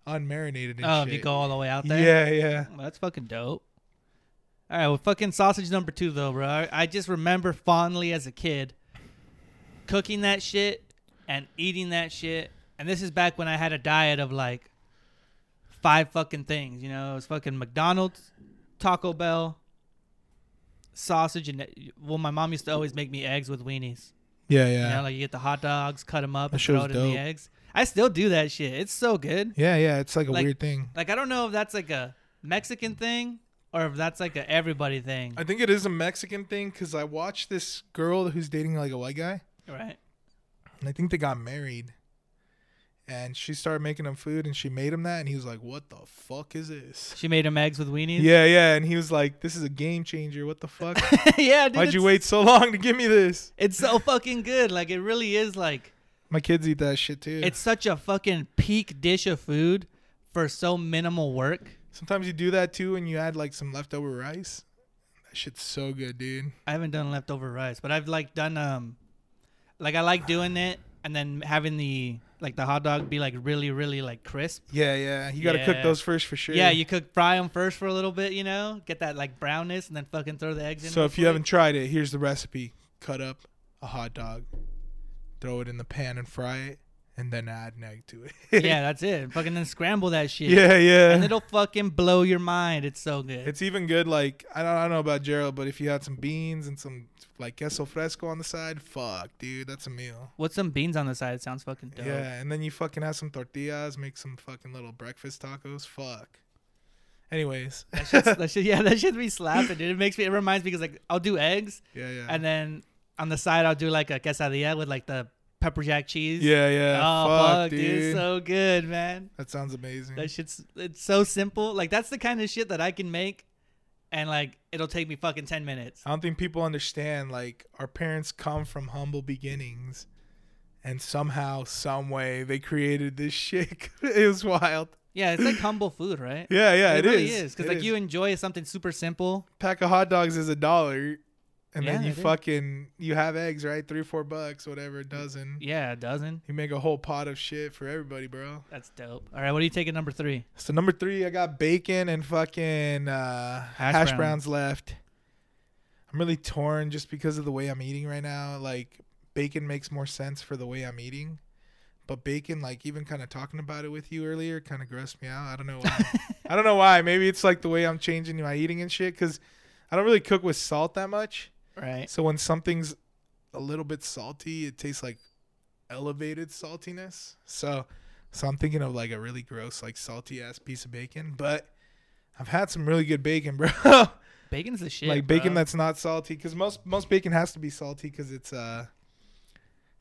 Unmarinated and oh, shit. Oh, if you go all the way out there? Yeah, yeah. Well, that's fucking dope. All right, well, fucking sausage number two, though, bro. I just remember fondly as a kid cooking that shit and eating that shit. And this is back when I had a diet of like five fucking things, you know. It was fucking McDonald's, Taco Bell, sausage, and well, my mom used to always make me eggs with weenies. Yeah, yeah. You know, like you get the hot dogs, cut them up, that and throw it dope. in the eggs. I still do that shit. It's so good. Yeah, yeah. It's like a like, weird thing. Like I don't know if that's like a Mexican thing or if that's like a everybody thing. I think it is a Mexican thing because I watched this girl who's dating like a white guy. Right. And I think they got married. And she started making him food, and she made him that, and he was like, what the fuck is this? She made him eggs with weenies? Yeah, yeah, and he was like, this is a game changer. What the fuck? Yeah, dude. Why'd you wait so long to give me this? It's so fucking good. Like, it really is like... My kids eat that shit, too. It's such a fucking peak dish of food for so minimal work. Sometimes you do that, too, and you add, like, some leftover rice. That shit's so good, dude. I haven't done leftover rice, but I've, like, done... um, Like, I like doing it, and then having the... Like the hot dog be like really, really like crisp. Yeah, yeah. You gotta yeah. cook those first for sure. Yeah, you cook, fry them first for a little bit, you know, get that like brownness, and then fucking throw the eggs in. So if you plate. haven't tried it, here's the recipe: cut up a hot dog, throw it in the pan and fry it, and then add an egg to it. Yeah, that's it. Fucking then scramble that shit. Yeah, yeah. And it'll fucking blow your mind. It's so good. It's even good. Like I don't, I don't know about Gerald, but if you had some beans and some. Like queso fresco on the side. Fuck, dude. That's a meal. What's some beans on the side? It sounds fucking dope. Yeah, and then you fucking have some tortillas. Make some fucking little breakfast tacos. Fuck. Anyways. That shit's, that shit, yeah, that shit be slapping, dude. It makes me, it reminds me because like I'll do eggs. Yeah, yeah. And then on the side I'll do like a quesadilla with like the pepper jack cheese. Yeah, yeah. Oh, fuck, fuck dude. dude. So good, man. That sounds amazing. That shit's, it's so simple. Like that's the kind of shit that I can make. And, like, it'll take me fucking ten minutes. I don't think people understand, like, our parents come from humble beginnings. And somehow, some way, they created this shit. It was wild. Yeah, it's like humble food, right? Yeah, yeah, it, it really is. Because, like, is. you enjoy something super simple. Pack of hot dogs is a dollar. And yeah, then you fucking, is. you have eggs, right? Three, four bucks, whatever, a dozen. Yeah, a dozen. You make a whole pot of shit for everybody, bro. That's dope. All right, what do you take at number three? So number three, I got bacon and fucking uh, hash, hash brown. browns left. I'm really torn just because of the way I'm eating right now. Like, bacon makes more sense for the way I'm eating. But bacon, like, even kind of talking about it with you earlier kind of grossed me out. I don't know why. I don't know why. Maybe it's like the way I'm changing my eating and shit, because I don't really cook with salt that much. Right. So when something's a little bit salty, it tastes like elevated saltiness. So so I'm thinking of like a really gross, like salty ass piece of bacon. But I've had some really good bacon, bro. Bacon's the shit. Like bacon bro. that's not salty, because most most bacon has to be salty because it's uh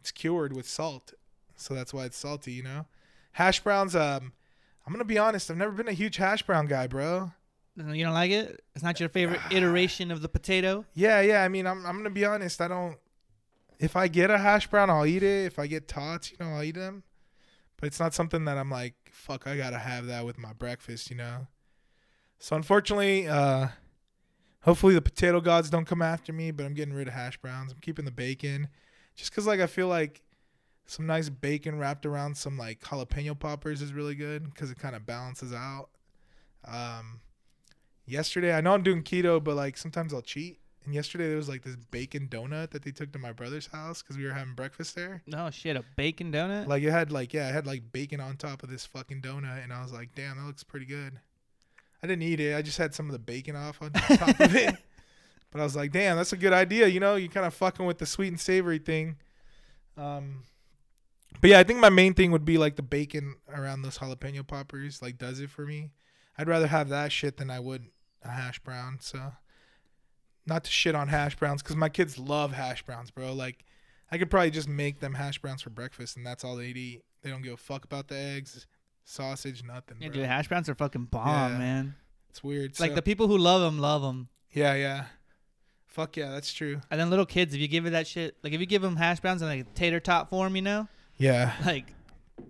it's cured with salt. So that's why it's salty, you know. Hash browns. Um, I'm gonna be honest. I've never been a huge hash brown guy, bro. You don't like it? It's not your favorite iteration of the potato? Yeah, yeah. I mean, I'm I'm gonna be honest. I don't. If I get a hash brown, I'll eat it. If I get tots, you know, I'll eat them. But it's not something that I'm like, fuck, I gotta have that with my breakfast, you know. So unfortunately, uh, hopefully the potato gods don't come after me. But I'm getting rid of hash browns. I'm keeping the bacon, just because like I feel like some nice bacon wrapped around some like jalapeno poppers is really good because it kind of balances out. Um, yesterday, I know I'm doing keto, but like sometimes I'll cheat. And yesterday there was like this bacon donut that they took to my brother's house because we were having breakfast there. No shit, a bacon donut? Like it had like, yeah, it had like bacon on top of this fucking donut. And I was like, damn, that looks pretty good. I didn't eat it. I just had some of the bacon off on top of it. But I was like, damn, that's a good idea. You know, you're kind of fucking with the sweet and savory thing. Um, But yeah, I think my main thing would be like the bacon around those jalapeno poppers. Like, does it for me? I'd rather have that shit than I would a hash brown. So, not to shit on hash browns, because my kids love hash browns, bro. Like, I could probably just make them hash browns for breakfast, and that's all they'd eat. They don't give a fuck about the eggs, sausage, nothing. Yeah, bro. Dude, hash browns are fucking bomb, yeah, man. It's weird. It's so, like the people who love them love them. Yeah, yeah. Fuck yeah, that's true. And then little kids, if you give it that shit, like if you give them hash browns in like a tater tot form, you know. Yeah, like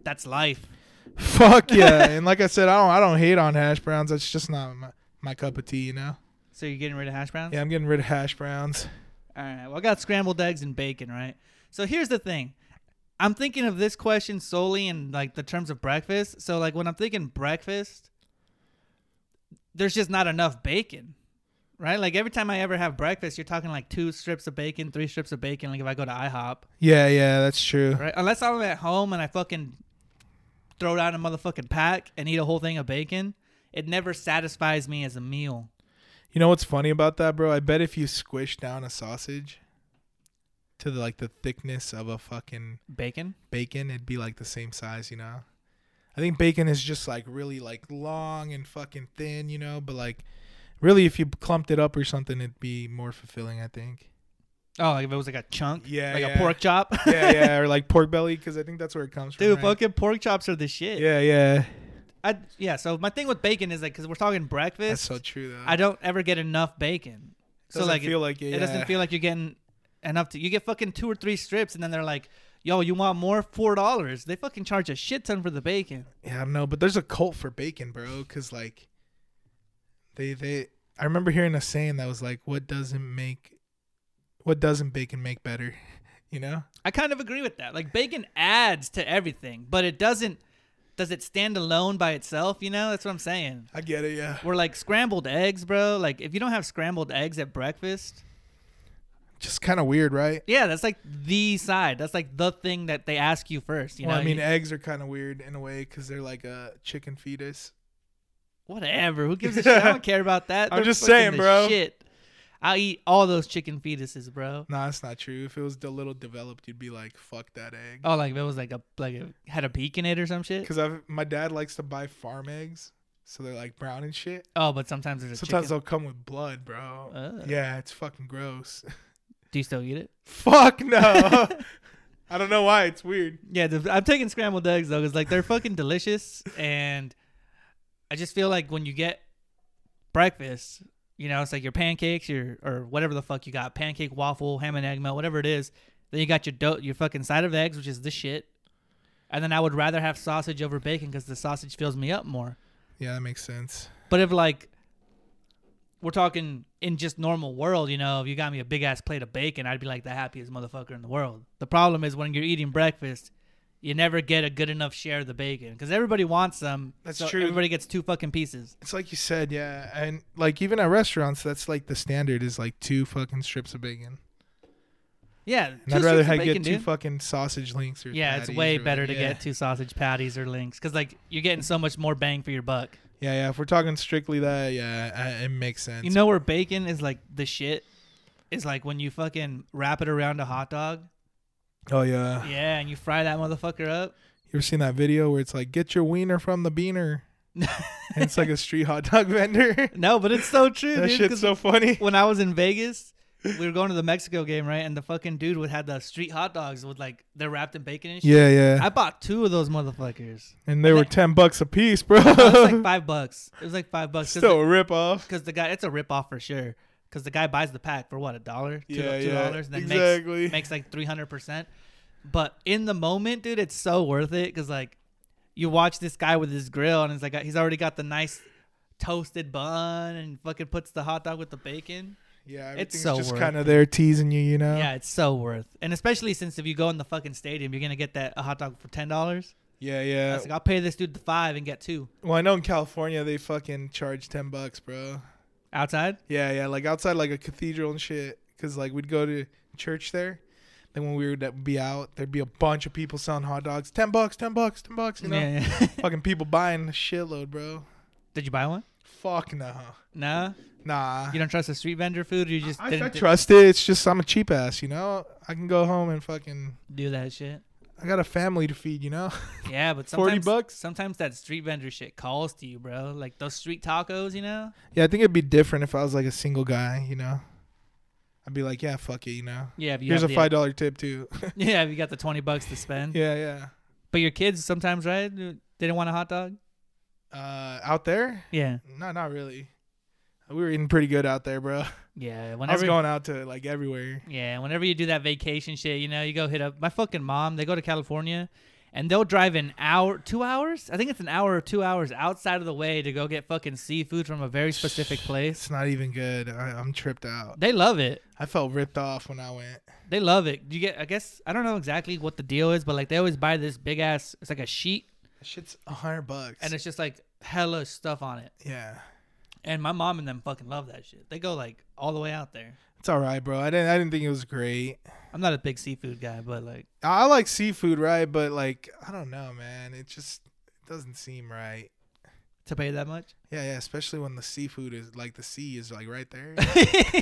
that's life. Fuck yeah. And like I said, I don't I don't hate on hash browns. That's just not my, my cup of tea, you know. So you're getting rid of hash browns? Yeah, I'm getting rid of hash browns. All right. Well, I got scrambled eggs and bacon, right? So here's the thing. I'm thinking of this question solely in like the terms of breakfast. So like when I'm thinking breakfast, there's just not enough bacon, right? Like every time I ever have breakfast, you're talking like two strips of bacon, three strips of bacon. Like if I go to IHOP. Yeah, yeah, that's true. Right? Unless I'm at home and I fucking throw down a motherfucking pack and eat a whole thing of bacon, it never satisfies me as a meal. You know what's funny about that, bro? I bet if you squish down a sausage to the, like the thickness of a fucking bacon, bacon, it'd be like the same size, you know? I think bacon is just like really like long and fucking thin, you know, but like really, if you clumped it up or something, it'd be more fulfilling, I think. Oh, like if it was like a chunk? Yeah, Like yeah. a pork chop? yeah, yeah, or like pork belly, because I think that's where it comes Dude, from, Dude, fucking right? pork chops are the shit. Yeah, yeah. I Yeah, so my thing with bacon is like, because we're talking breakfast. That's so true, though. I don't ever get enough bacon. It doesn't so like, feel it, like it, yeah. It doesn't feel like you're getting enough. To, you get fucking two or three strips, and then they're like, yo, you want more? Four dollars. They fucking charge a shit ton for the bacon. Yeah, I don't know, but there's a cult for bacon, bro, because like, They they I remember hearing a saying that was like, what doesn't make what doesn't bacon make better? You know? I kind of agree with that. Like bacon adds to everything, but it doesn't does it stand alone by itself, you know? That's what I'm saying. I get it, yeah. We're like scrambled eggs, bro. Like if you don't have scrambled eggs at breakfast, just kind of weird, right? Yeah, that's like the side. That's like the thing that they ask you first, you well, know? I mean, you, eggs are kind of weird in a way cuz they're like a chicken fetus. Whatever. Who gives a shit? I don't care about that. They're I'm just saying, bro. Shit. I'll eat all those chicken fetuses, bro. Nah, that's not true. If it was a little developed, you'd be like, fuck that egg. Oh, like if it was like a, like it had a beak in it or some shit? Because I've my dad likes to buy farm eggs. So they're like brown and shit. Oh, but sometimes there's a Sometimes chicken. they'll come with blood, bro. Uh. Yeah, it's fucking gross. Do you still eat it? Fuck no. I don't know why. It's weird. Yeah, the, I'm taking scrambled eggs, though, because like they're fucking delicious and I just feel like when you get breakfast, you know, it's like your pancakes, your or whatever the fuck you got, pancake, waffle, ham and egg melt, whatever it is. Then you got your dough, your fucking side of eggs, which is the shit. And then I would rather have sausage over bacon because the sausage fills me up more. Yeah, that makes sense. But if like we're talking in just normal world, you know, if you got me a big ass plate of bacon, I'd be like the happiest motherfucker in the world. The problem is when you're eating breakfast, you never get a good enough share of the bacon because everybody wants them. That's so true. Everybody gets two fucking pieces. It's like you said, yeah. And like even at restaurants, that's like the standard is like two fucking strips of bacon. Yeah, and I'd rather have bacon, get two dude. fucking sausage links or yeah, it's way better whatever. to yeah. get two sausage patties or links because like you're getting so much more bang for your buck. Yeah, yeah. If we're talking strictly that, yeah, it makes sense. You know where bacon is like the shit is like when you fucking wrap it around a hot dog. Oh yeah. Yeah, and you fry that motherfucker up. You ever seen that video where it's like, get your wiener from the beaner? And it's like a street hot dog vendor. No, but it's so true. That dude, shit's so funny. When I was in Vegas, we were going to the Mexico game, right? And the fucking dude would have the street hot dogs with like, they're wrapped in bacon and shit. Yeah, yeah. I bought two of those motherfuckers. And they and were I, ten bucks a piece, bro. It was like five bucks. It was like five bucks. Still a rip off. Because the guy, it's a rip off for sure. Because the guy buys the pack for what, a dollar? Two, yeah, two yeah. dollars? And then exactly. makes, makes like three hundred percent. But in the moment, dude, it's so worth it. Because like, you watch this guy with his grill and it's like, he's already got the nice toasted bun and fucking puts the hot dog with the bacon. Yeah, everything's it's so just kind of there teasing you, you know? Yeah, it's so worth. And especially since if you go in the fucking stadium, you're going to get that a hot dog for ten dollars. Yeah, yeah. Like, I'll pay this dude the five and get two. Well, I know in California, they fucking charge ten bucks, bro. Outside? Yeah, yeah. Like outside like a cathedral and shit. Because like we'd go to church there. Then when we would be out, there'd be a bunch of people selling hot dogs. ten bucks, ten bucks, ten bucks, you know? Yeah, yeah. Fucking people buying a shitload, bro. Did you buy one? Fuck no. No? Nah. You don't trust the street vendor food? You just I, didn't I trust it. It's just I'm a cheap ass, you know? I can go home and fucking... do that shit. I got a family to feed, you know? Yeah, but sometimes... forty bucks? Sometimes that street vendor shit calls to you, bro. Like those street tacos, you know? Yeah, I think it'd be different if I was like a single guy, you know? I'd be like, yeah, fuck it, you know. Yeah, you here's a five dollar tip too. Yeah, if you got the twenty bucks to spend. Yeah, yeah. But your kids sometimes, right? They didn't want a hot dog. Uh, out there? Yeah. No, not really. We were eating pretty good out there, bro. Yeah, whenever I was going out to like everywhere. Yeah, whenever you do that vacation shit, you know, you go hit up my fucking mom. They go to California, and they'll drive an hour, two hours. I think it's an hour or two hours outside of the way to go get fucking seafood from a very specific place. It's not even good. I, I'm tripped out. They love it. I felt ripped off when I went. They love it. You get, I guess, I don't know exactly what the deal is, but like they always buy this big ass. It's like a sheet. That shit's a hundred bucks. And it's just like hella stuff on it. Yeah. And my mom and them fucking love that shit. They go like all the way out there. It's all right, bro. I didn't. I didn't think it was great. I'm not a big seafood guy, but like I like seafood, right? But like I don't know, man. It just it doesn't seem right to pay that much. Yeah, yeah. Especially when the seafood is like the sea is like right there.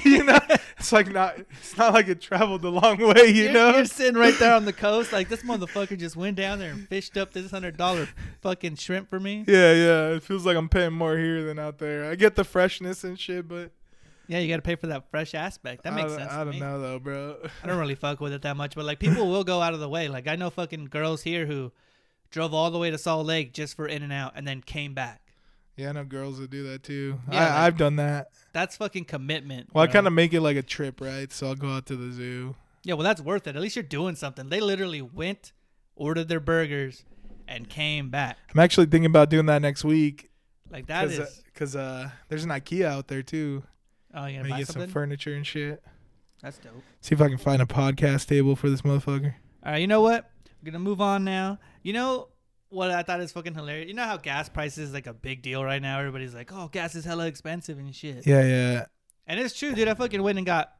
You know, it's like not. It's not like it traveled a long way. You you're, know, you're sitting right there on the coast. Like this motherfucker just went down there and fished up this hundred dollar fucking shrimp for me. Yeah, yeah. It feels like I'm paying more here than out there. I get the freshness and shit, but. Yeah, you got to pay for that fresh aspect. That makes I, sense I to don't me. know, though, bro. I don't really fuck with it that much, but, like, people will go out of the way. Like, I know fucking girls here who drove all the way to Salt Lake just for In-N-Out and then came back. Yeah, I know girls that do that, too. Yeah, I, like, I've done that. That's fucking commitment. Well, bro. I kind of make it like a trip, right? So I'll go out to the zoo. Yeah, well, that's worth it. At least you're doing something. They literally went, ordered their burgers, and came back. I'm actually thinking about doing that next week. Like, that cause, is... Because uh, uh, there's an IKEA out there, too. Oh, you gonna buy get something? Some furniture and shit. That's dope. See if I can find a podcast table for this motherfucker. All right, you know what? We're gonna move on now. You know what I thought is fucking hilarious? You know how gas prices is like a big deal right now? Everybody's like, oh, gas is hella expensive and shit. Yeah, yeah. And it's true, dude. I fucking went and got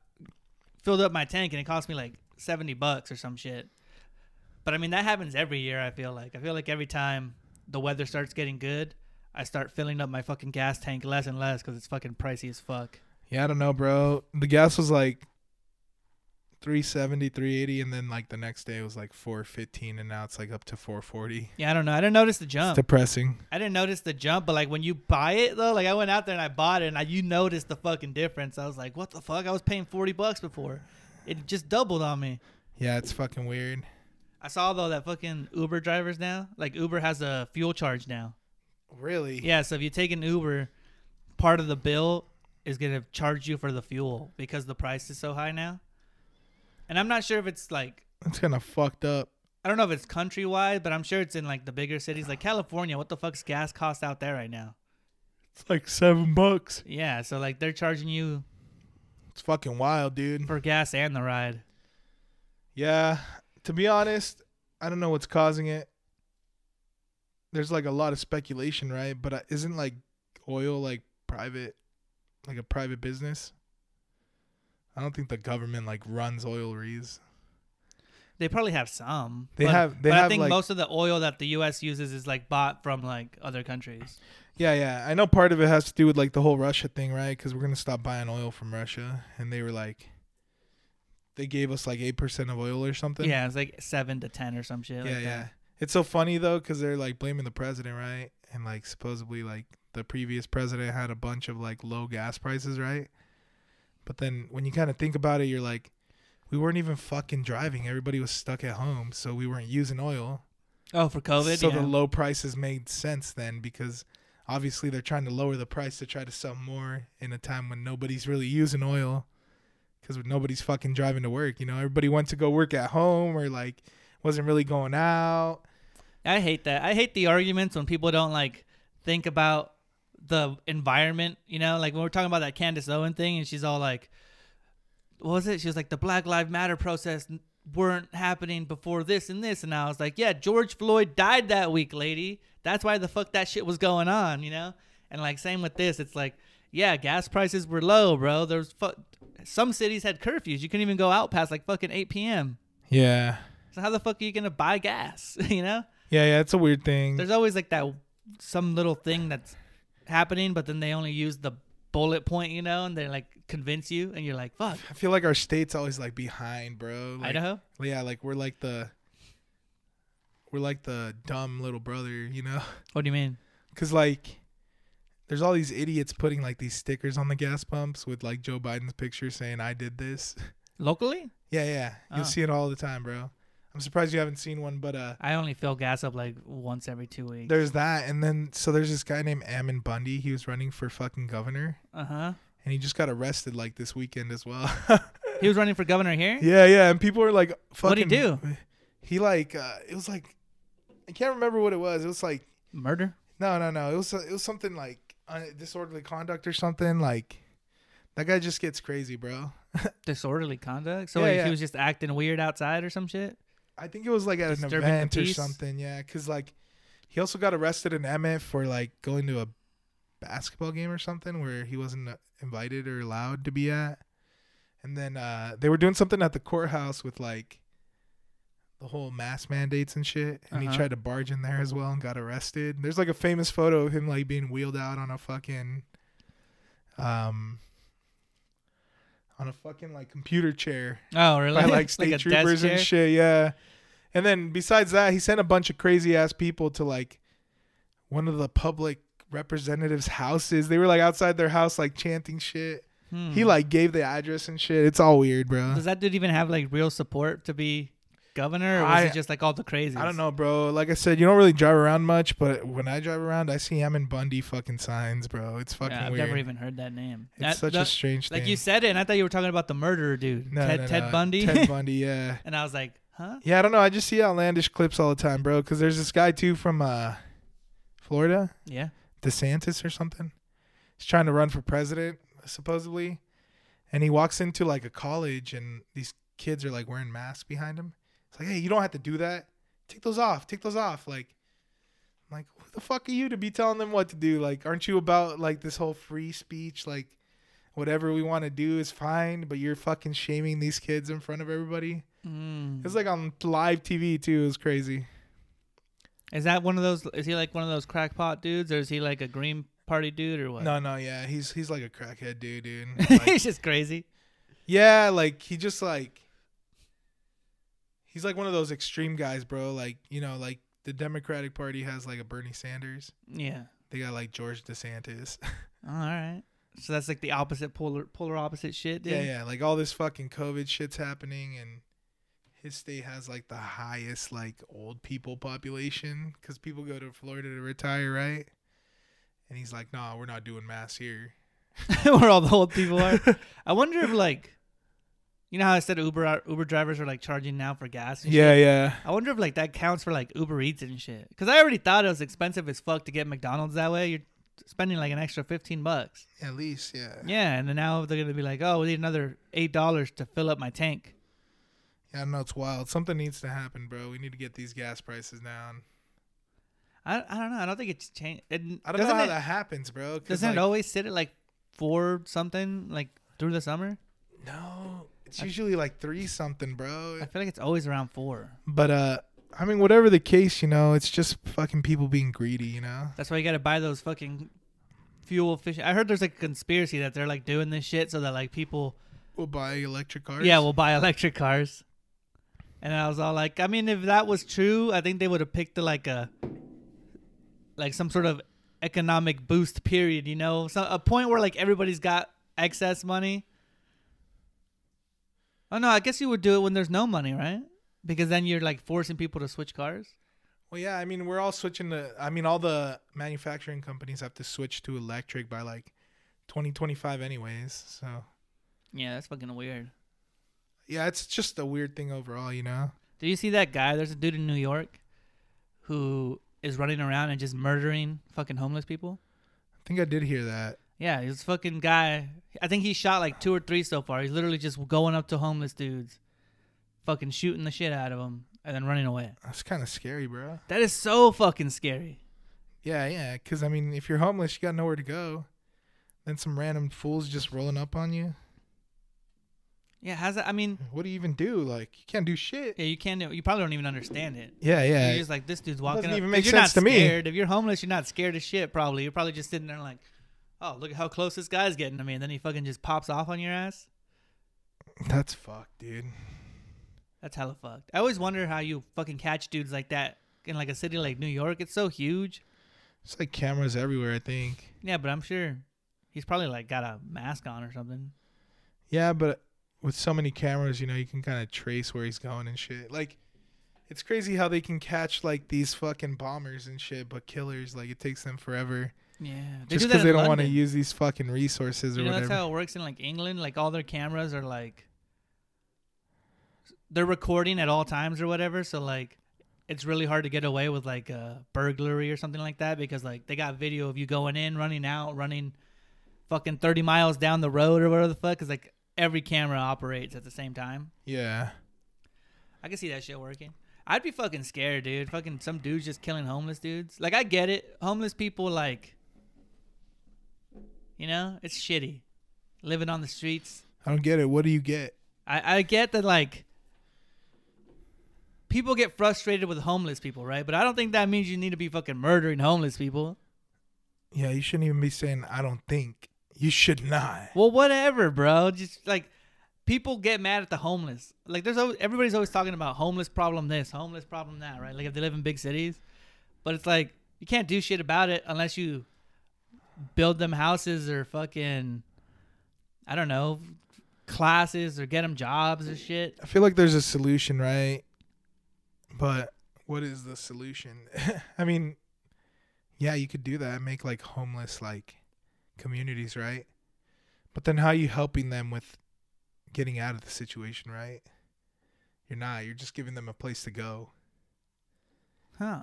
filled up my tank, and it cost me like seventy bucks or some shit. But I mean, that happens every year, I feel like. I feel like every time the weather starts getting good, I start filling up my fucking gas tank less and less because it's fucking pricey as fuck. Yeah, I don't know, bro. The gas was like three seventy, three eighty, and then like the next day it was like four fifteen, and now it's like up to four forty. Yeah, I don't know. I didn't notice the jump. It's depressing. I didn't notice the jump, but like when you buy it though, like I went out there and I bought it, and I, you noticed the fucking difference. I was like, what the fuck? I was paying forty bucks before. It just doubled on me. Yeah, it's fucking weird. I saw though that fucking Uber drivers now, like Uber has a fuel charge now. Really? Yeah, so if you take an Uber, part of the bill is going to charge you for the fuel because the price is so high now. And I'm not sure if it's like... It's kind of fucked up. I don't know if it's countrywide, but I'm sure it's in like the bigger cities. Like California, what the fuck's gas cost out there right now? It's like seven bucks. Yeah, so like they're charging you... It's fucking wild, dude. For gas and the ride. Yeah, to be honest, I don't know what's causing it. There's like a lot of speculation, right? But isn't like oil like private... like a private business? I don't think the government like runs oil rigs. They probably have some. They but, have. They but have I think like, most of the oil that the U S uses is like bought from like other countries. Yeah, yeah. I know part of it has to do with like the whole Russia thing, right? Because we're gonna stop buying oil from Russia, and they were like, they gave us like eight percent of oil or something. Yeah, it's like seven to ten or some shit. Yeah, like yeah. That. It's so funny though, because they're like blaming the president, right? And like supposedly like the previous president had a bunch of like low gas prices, right? But then when you kind of think about it, you're like, we weren't even fucking driving. Everybody was stuck at home, so we weren't using oil. Oh, for COVID? So yeah. The low prices made sense then, because obviously they're trying to lower the price to try to sell more in a time when nobody's really using oil, because nobody's fucking driving to work. You know, everybody went to go work at home or like wasn't really going out. I hate that. I hate the arguments when people don't like think about the environment, you know, like when we're talking about that Candace Owen thing, and she's all like, what was it? She was like, the Black Lives Matter protests weren't happening before this and this. And I was like, yeah, George Floyd died that week, lady. That's why the fuck that shit was going on, you know? And like, same with this. It's like, yeah, gas prices were low, bro. There's fu- some cities had curfews. You couldn't even go out past like fucking eight p.m. Yeah. So how the fuck are you going to buy gas, you know? Yeah, yeah, it's a weird thing. There's always like that, some little thing that's happening, but then they only use the bullet point, you know, and they like convince you, and you're like, fuck. I feel like our state's always like behind, bro. Like, Idaho? Yeah, like we're like the we're like the dumb little brother, you know? What do you mean? Because like there's all these idiots putting like these stickers on the gas pumps with like Joe Biden's picture saying I did this. Locally? Yeah, yeah. Oh. You'll see it all the time, bro. I'm surprised you haven't seen one, but uh, I only fill gas up like once every two weeks. There's that, and then so there's this guy named Ammon Bundy. He was running for fucking governor. Uh huh. And he just got arrested like this weekend as well. He was running for governor here. Yeah, yeah. And people were like, "Fucking." What did he do? He like uh, it was like I can't remember what it was. It was like murder. No, no, no. It was it was something like uh, disorderly conduct or something like. That guy just gets crazy, bro. Disorderly conduct. So yeah, like, yeah. He was just acting weird outside or some shit. I think it was like at Disturbing an event or something, yeah. Because like, he also got arrested in Emmett for like going to a basketball game or something where he wasn't invited or allowed to be at. And then uh, they were doing something at the courthouse with like the whole mask mandates and shit. And uh-huh. He tried to barge in there as well and got arrested. There's like a famous photo of him like being wheeled out on a fucking, um, on a fucking like computer chair. Oh, really? By like state like troopers and shit. Yeah. And then besides that, he sent a bunch of crazy ass people to like one of the public representatives' houses. They were like outside their house, like chanting shit. Hmm. He like gave the address and shit. It's all weird, bro. Does that dude even have like real support to be governor, or was it just like all the crazies? I don't know, bro. Like I said, you don't really drive around much, but when I drive around, I see Ammon Bundy fucking signs, bro. It's fucking yeah, I've weird. I've never even heard that name. It's that, such the, a strange like thing. Like you said it, and I thought you were talking about the murderer dude. No, Ted, no, no. Ted Bundy? Ted Bundy, yeah. And I was like, huh? Yeah, I don't know. I just see outlandish clips all the time, bro, because there's this guy, too, from uh, Florida. Yeah. DeSantis or something. He's trying to run for president, supposedly. And he walks into, like, a college, and these kids are, like, wearing masks behind him. It's like, hey, you don't have to do that. Take those off. Take those off. Like, I'm like, who the fuck are you to be telling them what to do? Like, aren't you about, like, this whole free speech? Like, whatever we want to do is fine, but you're fucking shaming these kids in front of everybody. Mm. It's like on live T V, too. It was crazy. Is that one of those? Is he like one of those crackpot dudes, or is he like a Green Party dude or what? No, no, yeah. He's, he's like a crackhead dude, dude. Like, he's just crazy. Yeah, like, he just, like... He's like one of those extreme guys, bro. Like, you know, like the Democratic Party has like a Bernie Sanders. Yeah. They got like George DeSantis. All right. So that's like the opposite, polar polar opposite shit, dude. Yeah, yeah. Like all this fucking COVID shit's happening, and his state has like the highest like old people population because people go to Florida to retire, right? And he's like, nah, we're not doing mass here. Where all the old people are. I wonder if like... You know how I said Uber Uber drivers are like charging now for gas and yeah, shit? Yeah, yeah. I wonder if like that counts for like Uber Eats and shit. Because I already thought it was expensive as fuck to get McDonald's that way. You're spending like an extra fifteen bucks. At least, yeah. Yeah, and then now they're going to be like, oh, we need another eight dollars to fill up my tank. Yeah, I know. It's wild. Something needs to happen, bro. We need to get these gas prices down. I I don't know. I don't think it's changed. It, I don't know how it, that happens, bro. Doesn't like, it always sit at like four something like through the summer? No. It's usually like three something, bro. I feel like it's always around four. But uh, I mean, whatever the case, you know, it's just fucking people being greedy, you know. That's why you gotta buy those fucking fuel fish. I heard there's like a conspiracy that they're like doing this shit so that like people will buy electric cars. Yeah, we'll buy electric cars. And I was all like, I mean, if that was true, I think they would have picked the, like a, like some sort of economic boost period, you know, so a point where like everybody's got excess money. Oh no, I guess you would do it when there's no money, right? Because then you're like forcing people to switch cars. Well, yeah, I mean, we're all switching to, I mean, all the manufacturing companies have to switch to electric by like twenty twenty-five anyways, so. Yeah, that's fucking weird. Yeah, it's just a weird thing overall, you know? Do you see that guy? There's a dude in New York who is running around and just murdering fucking homeless people. I think I did hear that. Yeah, this fucking guy. I think he shot like two or three so far. He's literally just going up to homeless dudes, fucking shooting the shit out of them, and then running away. That's kind of scary, bro. That is so fucking scary. Yeah, yeah, because, I mean, if you're homeless, you got nowhere to go. Then some random fool's just rolling up on you. Yeah, how's that? I mean, what do you even do? Like, you can't do shit. Yeah, you can't do. You probably don't even understand it. Yeah, yeah. You're just like, this dude's walking. It doesn't up. even make you're sense not to scared. me. If you're homeless, you're not scared of shit. Probably, you're probably just sitting there like, oh, look at how close this guy's getting to me, and then he fucking just pops off on your ass. That's fucked, dude. That's hella fucked. I always wonder how you fucking catch dudes like that in like a city like New York. It's so huge. It's like cameras everywhere, I think. Yeah, but I'm sure he's probably like got a mask on or something. Yeah, but. With so many cameras, you know, you can kind of trace where he's going and shit. Like, it's crazy how they can catch, like, these fucking bombers and shit, but killers, like, it takes them forever. Yeah. They just because they don't want to use these fucking resources or you know, whatever. That's how it works in, like, England. Like, all their cameras are, like, they're recording at all times or whatever. So, like, it's really hard to get away with, like, a burglary or something like that because, like, they got video of you going in, running out, running fucking thirty miles down the road or whatever the fuck. Because, like, every camera operates at the same time. Yeah. I can see that shit working. I'd be fucking scared, dude. Fucking some dudes just killing homeless dudes. Like, I get it. Homeless people, like, you know, it's shitty. Living on the streets. I don't get it. What do you get? I, I get that, like, people get frustrated with homeless people, right? But I don't think that means you need to be fucking murdering homeless people. Yeah, you shouldn't even be saying, I don't think. You should not. Well, whatever, bro. Just like people get mad at the homeless. Like there's always, everybody's always talking about homeless problem this, homeless problem that, right? Like if they live in big cities, but it's like you can't do shit about it unless you build them houses or fucking, I don't know, classes or get them jobs or shit. I feel like there's a solution, right? But what is the solution? I mean, yeah, you could do that. Make like homeless like. communities, right? But then how are you helping them with getting out of the situation, right? You're not. You're just giving them a place to go. Huh.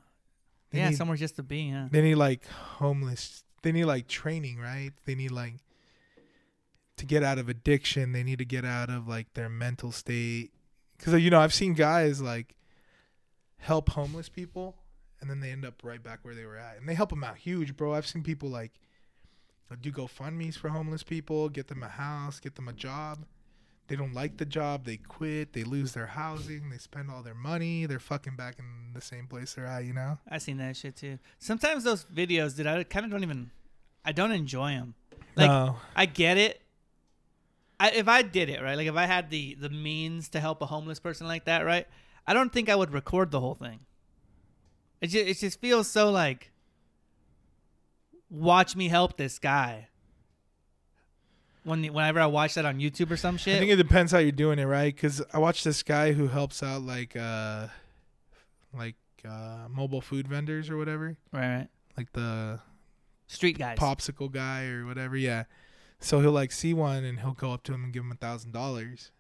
They yeah, need, somewhere just to be, huh? They need, like, homeless. They need, like, training, right? They need, like, to get out of addiction. They need to get out of, like, their mental state. Because, you know, I've seen guys, like, help homeless people, and then they end up right back where they were at. And they help them out huge, bro. I've seen people, like, do GoFundMes for homeless people, get them a house, get them a job. They don't like the job, they quit, they lose their housing, they spend all their money, they're fucking back in the same place they're at, you know? I've seen that shit too. Sometimes those videos, dude, I kind of don't even, I don't enjoy them. Like, no. I get it. I, if I did it, right, like if I had the, the means to help a homeless person like that, right, I don't think I would record the whole thing. It just, it just feels so like... Watch me help this guy. When whenever I watch that on YouTube or some shit, I think it depends how you're doing it, right? Because I watched this guy who helps out like, uh, like uh, mobile food vendors or whatever, right? right. Like the street guys, popsicle guy or whatever. Yeah. So he'll like see one and he'll go up to him and give him a thousand dollars.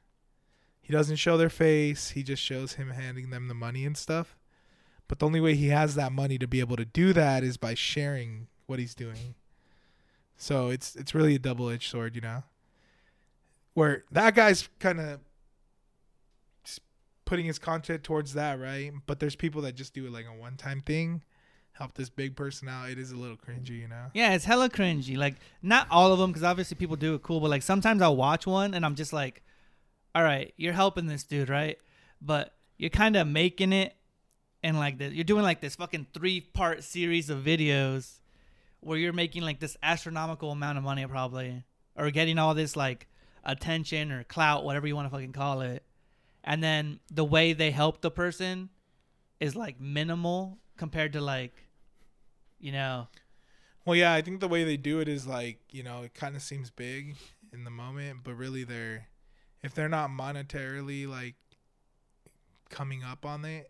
He doesn't show their face. He just shows him handing them the money and stuff. But the only way he has that money to be able to do that is by sharing what he's doing. So it's it's really a double-edged sword, you know, where that guy's kind of putting his content towards that, right? But there's people that just do it like a one-time thing, help this big person out. It is a little cringy, you know? Yeah, it's hella cringy. Like, not all of them, because obviously people do it cool, but like sometimes I'll watch one and I'm just like, all right, you're helping this dude, right? But you're kind of making it, and like this, you're doing like this fucking three part series of videos where you're making like this astronomical amount of money probably, or getting all this like attention or clout, whatever you want to fucking call it. And then the way they help the person is like minimal compared to like, you know. Well, yeah, I think the way they do it is like, you know, it kind of seems big in the moment, but really they're, if they're not monetarily like coming up on it,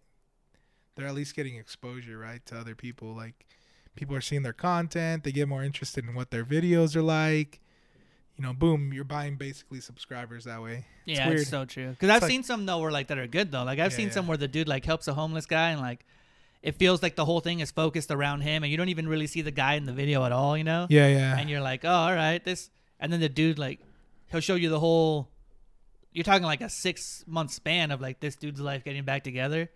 they're at least getting exposure, right, to other people. Like people are seeing their content. They get more interested in what their videos are like. You know, boom, you're buying basically subscribers that way. It's yeah, weird. It's so true. Because I've like, seen some, though, where, like, that are good, though. Like, I've yeah, seen yeah. some where the dude, like, helps a homeless guy and, like, it feels like the whole thing is focused around him and you don't even really see the guy in the video at all, you know? Yeah, yeah. And you're like, oh, all right, this. And then the dude, like, he'll show you the whole, you're talking, like, a six-month span of, like, this dude's life getting back together.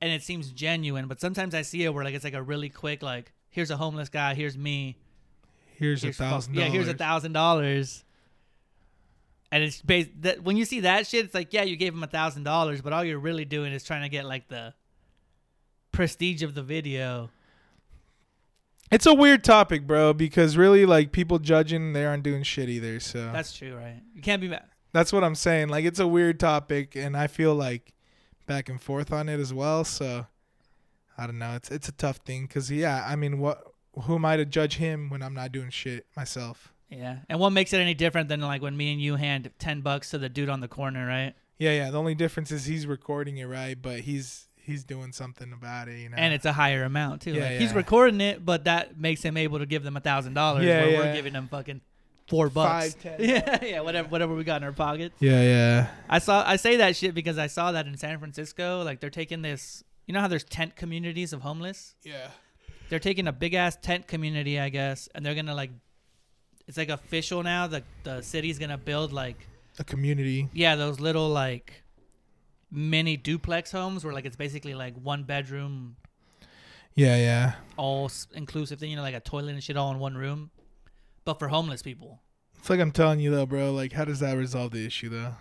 And it seems genuine. But sometimes I see it where, like, it's, like, a really quick, like, here's a homeless guy, here's me. Here's a thousand dollars. Yeah, here's a thousand dollars. And it's based that when you see that shit, it's like, yeah, you gave him a thousand dollars, but all you're really doing is trying to get like the prestige of the video. It's a weird topic, bro, because really, like, people judging, they aren't doing shit either. So that's true, right? You can't be mad. That's what I'm saying. Like, it's a weird topic, and I feel like back and forth on it as well. So I don't know. It's it's a tough thing because yeah, I mean, what. Who am I to judge him when I'm not doing shit myself? Yeah. And what makes it any different than like when me and you hand ten bucks to the dude on the corner, right? Yeah, yeah. The only difference is he's recording it, right? But he's he's doing something about it, you know? And it's a higher amount, too. Yeah, like, yeah. He's recording it, but that makes him able to give them a thousand dollars yeah, where yeah. we're giving them fucking four bucks. Five, ten yeah, yeah, whatever whatever we got in our pockets. Yeah, yeah. I saw. I say that shit because I saw that in San Francisco. Like, they're taking this, you know how there's tent communities of homeless? Yeah. They're taking a big-ass tent community, I guess, and they're going to, like, it's, like, official now. The, the city's going to build, like... a community. Yeah, those little, like, mini duplex homes where, like, it's basically, like, one bedroom. Yeah, yeah. All-inclusive thing, you know, like a toilet and shit all in one room. But for homeless people. It's like I'm telling you, though, bro. Like, how does that resolve the issue, though?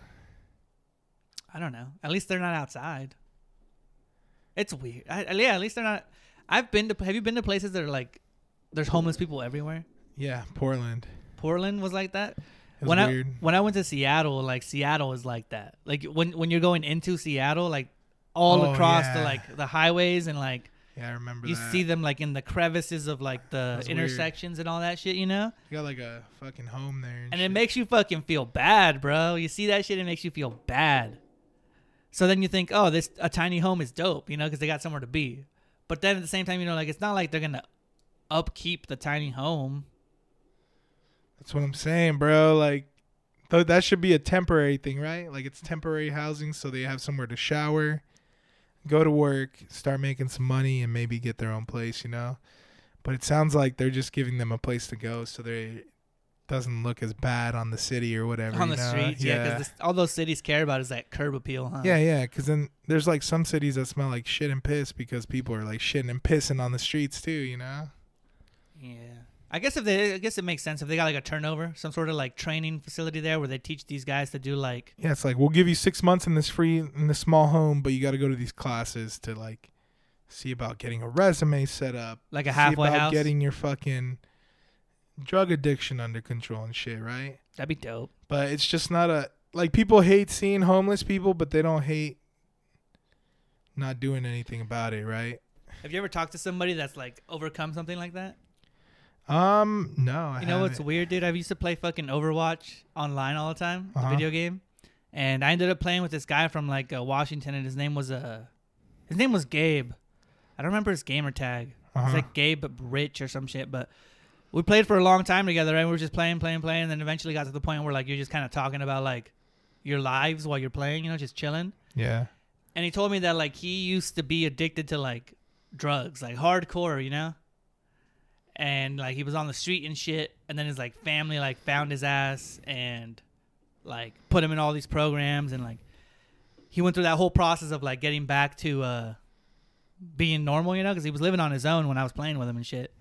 I don't know. At least they're not outside. It's weird. I, yeah, at least they're not... I've been to. Have you been to places that are like, there's homeless people everywhere? Yeah, Portland. Portland was like that. It was when weird. I when I went to Seattle, like Seattle is like that. Like when when you're going into Seattle, like all oh, across yeah. the like the highways and like. Yeah, I remember. You that. see them like in the crevices of like the That's intersections weird. and all that shit, you know. You got like a fucking home there, and, and it makes you fucking feel bad, bro. You see that shit, it makes you feel bad. So then you think, oh, this a tiny home is dope, you know, because they got somewhere to be. But then at the same time, you know, like, it's not like they're going to upkeep the tiny home. That's what I'm saying, bro. Like, th- that should be a temporary thing, right? Like, it's temporary housing, so they have somewhere to shower, go to work, start making some money, and maybe get their own place, you know? But it sounds like they're just giving them a place to go so they doesn't look as bad on the city or whatever. On the streets, yeah. Because yeah, all those cities care about is that curb appeal, huh? Yeah, yeah. Because then there's like some cities that smell like shit and piss because people are like shitting and pissing on the streets too, you know? Yeah. I guess if they, I guess it makes sense if they got like a turnover, some sort of like training facility there where they teach these guys to do like. Yeah, it's like we'll give you six months in this free in this small home, but you got to go to these classes to like see about getting a resume set up, like a halfway see about house, getting your fucking. Drug addiction under control and shit, right? That'd be dope. But it's just not a... Like, people hate seeing homeless people, but they don't hate not doing anything about it, right? Have you ever talked to somebody that's, like, overcome something like that? Um, no, I haven't. You know what's weird, dude? I used to play fucking Overwatch online all the time, uh-huh. the video game. And I ended up playing with this guy from, like, uh, Washington, and his name was... Uh, his name was Gabe. I don't remember his gamer tag. Uh-huh. It's like Gabe Rich or some shit, but... We played for a long time together, right? We were just playing, playing, playing, and then eventually got to the point where, like, you're just kind of talking about, like, your lives while you're playing, you know, just chilling. Yeah. And he told me that, like, he used to be addicted to, like, drugs, like, hardcore, you know? And, like, he was on the street and shit, and then his, like, family, like, found his ass and, like, put him in all these programs, and, like, he went through that whole process of, like, getting back to uh, being normal, you know? Because he was living on his own when I was playing with him and shit.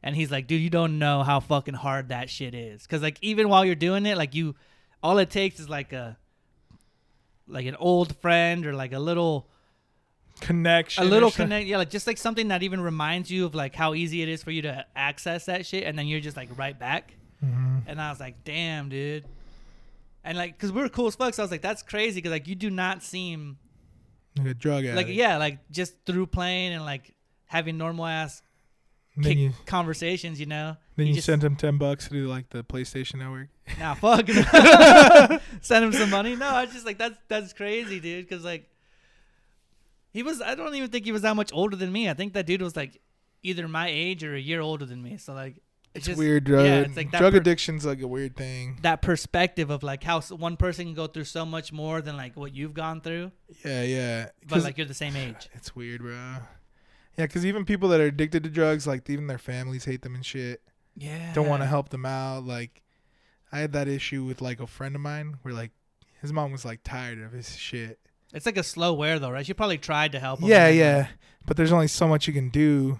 And he's like, dude, you don't know how fucking hard that shit is. Because, like, even while you're doing it, like, you... All it takes is, like, a like an old friend or like a little connection, a little connect, yeah, like just like something that even reminds you of like how easy it is for you to access that shit, and then you're just like right back. Mm-hmm. And I was like, damn, dude. And like, because we were cool as fuck, so I was like, that's crazy, because like you do not seem like a drug addict. Like, yeah, like just through playing and like having normal ass kick you, conversations, you know. Then you, you just, send him ten bucks through like the PlayStation Network. Nah, fuck. Send him some money. No, I was just like, that's that's crazy, dude. Because like he was, I don't even think he was that much older than me. I think that dude was like either my age or a year older than me. So like, it's, it's just weird. Drug, yeah, it's like that drug per- addiction's like a weird thing. That perspective of like how one person can go through so much more than like what you've gone through. Yeah, yeah. But like you're the same age. It's weird, bro. Yeah, because even people that are addicted to drugs, like even their families hate them and shit. Yeah. Don't want to help them out. Like, I had that issue with like a friend of mine where like his mom was like tired of his shit. It's like a slow wear though, right? She probably tried to help him. Yeah, yeah. Him. But there's only so much you can do.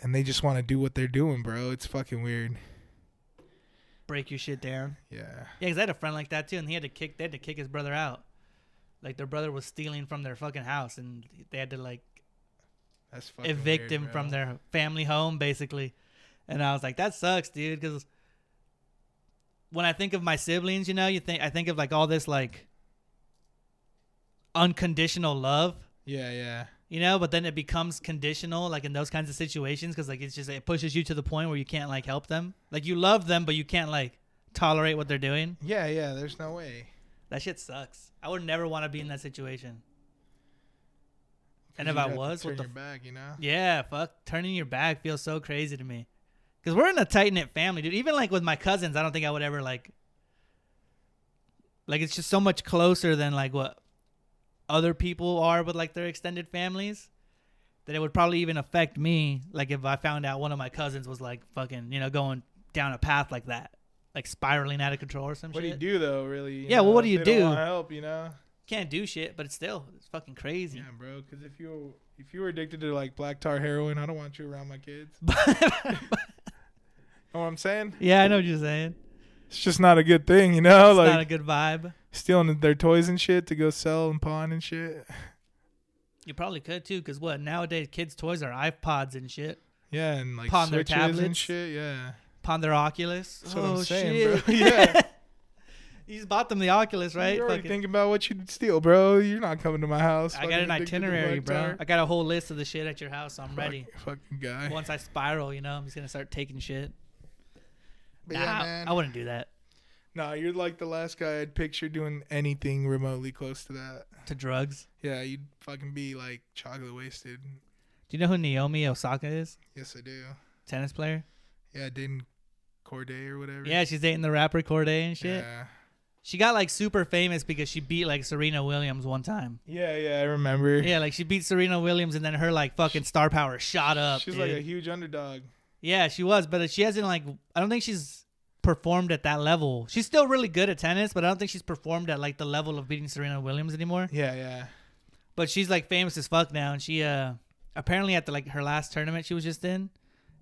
And they just want to do what they're doing, bro. It's fucking weird. Break your shit down. Yeah. Yeah, because I had a friend like that too, and he had to kick. They had to kick his brother out. Like their brother was stealing from their fucking house, and they had to like that's fucking evict weird, him bro. From their family home, basically. And I was like, that sucks, dude. Because when I think of my siblings, you know, you think I think of like all this like unconditional love. Yeah, yeah. You know, but then it becomes conditional, like in those kinds of situations, because like it's just it pushes you to the point where you can't like help them. Like you love them, but you can't like tolerate what they're doing. Yeah, yeah. There's no way. That shit sucks. I would never want to be in that situation. And if I was, turn your back, you know? Yeah, fuck. Turning your back feels so crazy to me, because we're in a tight knit family, dude. Even like with my cousins, I don't think I would ever like. Like it's just so much closer than like what other people are with like their extended families, that it would probably even affect me. Like if I found out one of my cousins was like fucking, you know, going down a path like that, like spiraling out of control or some shit. What do you do though, really? Yeah, well, what do you do? They don't want to help, you know? Can't do shit, but it's still, it's fucking crazy. Yeah, bro. Because if you if you were addicted to like black tar heroin, I don't want you around my kids. Know what I'm saying? Yeah, I know what you're saying. It's just not a good thing, you know? It's like, not a good vibe. Stealing their toys and shit to go sell and pawn and shit. You probably could too, because what, nowadays kids' toys are iPods and shit. Yeah, and like pawn their tablets and shit. Yeah, pawn their Oculus. That's oh, what I'm saying, shit. Bro. Yeah, you just bought them the Oculus, right? You're already fucking thinking about what you'd steal, bro. You're not coming to my house. I got an itinerary, bro. I got a whole list of the shit at your house. So I'm Fuck, ready. Fucking guy. Once I spiral, you know, I'm just gonna start taking shit. But nah, yeah, man. I wouldn't do that. Nah, you're like the last guy I'd picture doing anything remotely close to that. To drugs? Yeah, you'd fucking be like chocolate wasted. Do you know who Naomi Osaka is? Yes, I do. Tennis player? Yeah, dating Cordae or whatever. Yeah, she's dating the rapper Cordae and shit. Yeah. She got like super famous because she beat like Serena Williams one time. Yeah, yeah, I remember. Yeah, like she beat Serena Williams, and then her like fucking star power shot up. She's dude. Like a huge underdog. Yeah, she was, but she hasn't like, I don't think she's performed at that level. She's still really good at tennis, but I don't think she's performed at like the level of beating Serena Williams anymore. Yeah, yeah. But she's like famous as fuck now, and she uh apparently at the like her last tournament she was just in,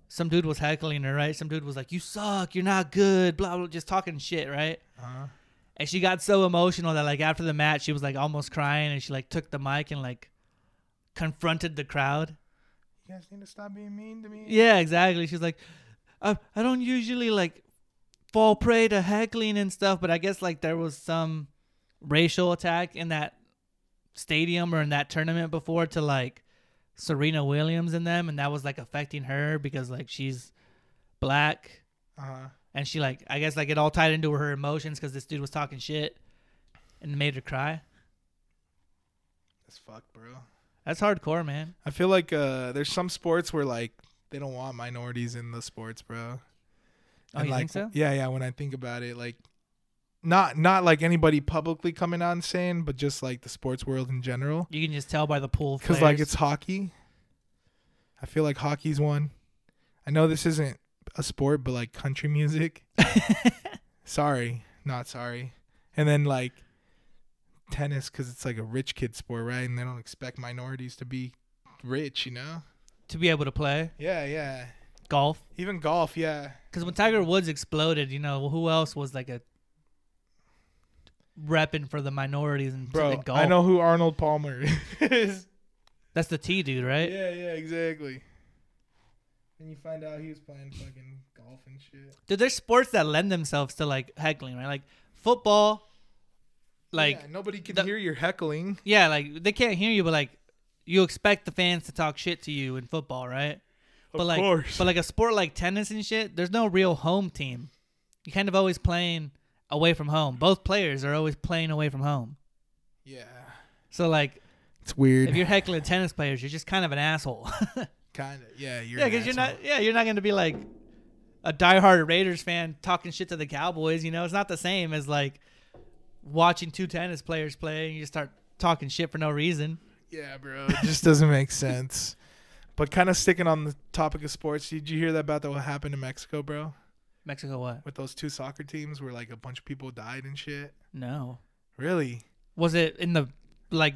some dude was heckling her, right? Some dude was like, "You suck, you're not good," blah blah, just talking shit, right? Uh-huh. And she got so emotional that like after the match she was like almost crying, and she like took the mic and like confronted the crowd. You guys need to stop being mean to me. Yeah, exactly. She's like, I, I don't usually like fall prey to heckling and stuff, but I guess like there was some racial attack in that stadium or in that tournament before to like Serena Williams and them, and that was like affecting her because like she's black. Uh-huh. And she like, I guess like it all tied into her emotions because this dude was talking shit and made her cry. That's fucked, bro. That's hardcore, man. I feel like uh, there's some sports where like they don't want minorities in the sports, bro. Oh, and, you like, think so? Yeah, yeah. When I think about it, like not not like anybody publicly coming out and saying, but just like the sports world in general. You can just tell by the pool of players. Because like it's hockey. I feel like hockey's one. I know this isn't a sport, but like country music. Sorry, not sorry. And then like tennis, because it's like a rich kid sport, right? And they don't expect minorities to be rich, you know, to be able to play. Yeah, yeah. Golf, even golf. Yeah, because when Tiger Woods exploded, you know, who else was like a repping for the minorities and bro, golf. I know who Arnold Palmer is. That's the T dude, right? Yeah, yeah, exactly. And you find out he was playing fucking golf and shit. Dude, there's sports that lend themselves to like heckling, right? Like football. Like yeah, nobody can the, hear your heckling. Yeah, like they can't hear you, but like you expect the fans to talk shit to you in football, right? Of but like, course. But like a sport like tennis and shit, there's no real home team. You're kind of always playing away from home. Both players are always playing away from home. Yeah. So like, it's weird. If you're heckling tennis players, you're just kind of an asshole. Kind of, yeah. You're yeah, because you're not. Yeah, you're not going to be like a diehard Raiders fan talking shit to the Cowboys. You know, it's not the same as like watching two tennis players play and you just start talking shit for no reason. Yeah, bro, it just doesn't make sense. But kind of sticking on the topic of sports, did you hear that about that what happened in Mexico, bro? Mexico, what? With those two soccer teams, where like a bunch of people died and shit. No. Really? Was it in the like?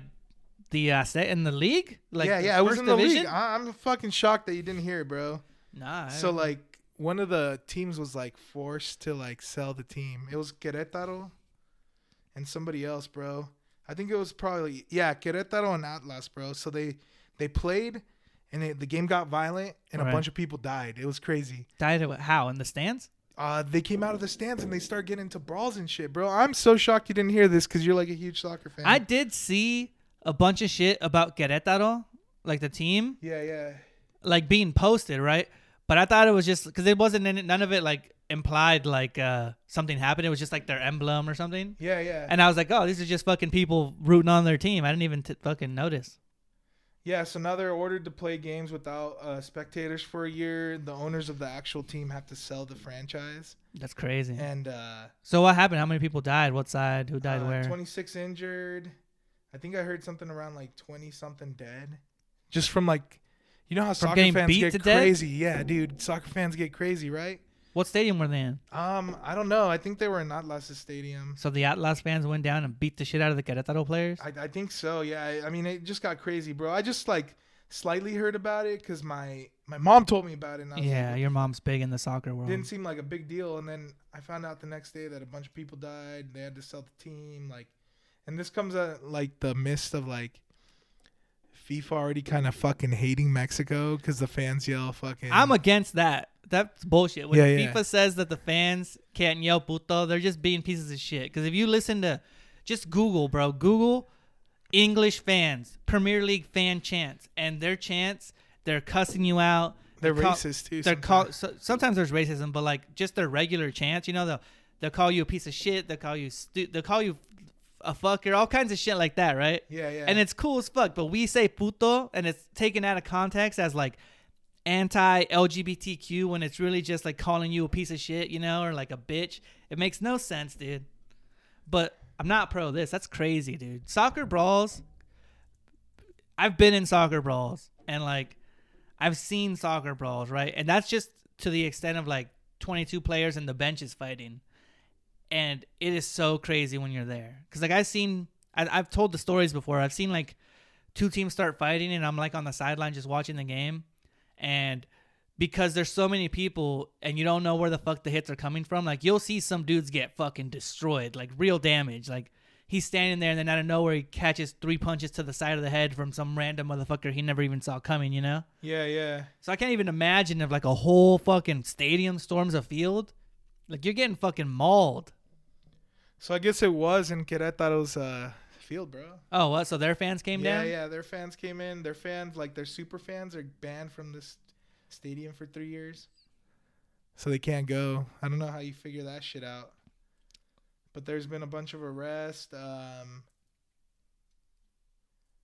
The uh, in the league, like yeah, yeah, it was in the division? league. I, I'm fucking shocked that you didn't hear it, bro. Nah. So like one of the teams was like forced to like sell the team. It was Querétaro and somebody else, bro. I think it was probably yeah, Querétaro and Atlas, bro. So they they played, and it, the game got violent, and right. a bunch of people died. It was crazy. Died how in the stands? Uh, they came out of the stands and they start getting into brawls and shit, bro. I'm so shocked you didn't hear this because you're like a huge soccer fan. I did see a bunch of shit about Querétaro, like the team. Yeah, yeah. Like being posted, right? But I thought it was just because it wasn't in it, none of it like implied like uh, something happened. It was just like their emblem or something. Yeah, yeah. And I was like, oh, these are just fucking people rooting on their team. I didn't even t- fucking notice. Yeah, so now they're ordered to play games without uh, spectators for a year. The owners of the actual team have to sell the franchise. That's crazy. And uh, so what happened? How many people died? What side? Who died uh, where? twenty-six injured. I think I heard something around like twenty something dead. Just from like, you know how from soccer fans get crazy. Death? Yeah, dude. Soccer fans get crazy, right? What stadium were they in? Um, I don't know. I think they were in Atlas' stadium. So the Atlas fans went down and beat the shit out of the Querétaro players? I, I think so, yeah. I, I mean, it just got crazy, bro. I just like slightly heard about it because my, my mom told me about it. And I was yeah, like, your mom's big in the soccer world. Didn't seem like a big deal. And then I found out the next day that a bunch of people died. They had to sell the team, like. And this comes out like the mist of like FIFA already kind of fucking hating Mexico because the fans yell fucking. I'm against that. That's bullshit. When yeah, FIFA yeah. says that the fans can't yell puto, they're just being pieces of shit. Because if you listen to, just Google, bro, Google English fans, Premier League fan chants, and their chants, they're cussing you out. They're, they're racist call, too. They're sometimes. Call, so, sometimes there's racism, but like just their regular chants, you know, they'll they'll call you a piece of shit. They'll call you stu- They'll call you. a fucker, all kinds of shit like that, right? Yeah, yeah. And it's cool as fuck, but we say puto, and it's taken out of context as like anti L G B T Q when it's really just like calling you a piece of shit, you know, or like a bitch. It makes no sense, dude. But I'm not pro this. That's crazy, dude. Soccer brawls. I've been in soccer brawls, and like I've seen soccer brawls, right? And that's just to the extent of like twenty-two players and the bench is fighting. And it is so crazy when you're there. Because, like, I've seen, I, I've told the stories before. I've seen, like, two teams start fighting, and I'm, like, on the sideline just watching the game. And because there's so many people, and you don't know where the fuck the hits are coming from, like, you'll see some dudes get fucking destroyed, like, real damage. Like, he's standing there, and then out of nowhere, he catches three punches to the side of the head from some random motherfucker he never even saw coming, you know? Yeah, yeah. So I can't even imagine if, like, a whole fucking stadium storms a field. Like, you're getting fucking mauled. So I guess it was in Querétaro's uh, field, bro. Oh, what? So their fans came yeah, down? Yeah, yeah. Their fans came in. Their fans, like their super fans, are banned from this stadium for three years. So they can't go. I don't know how you figure that shit out. But there's been a bunch of arrests. Um,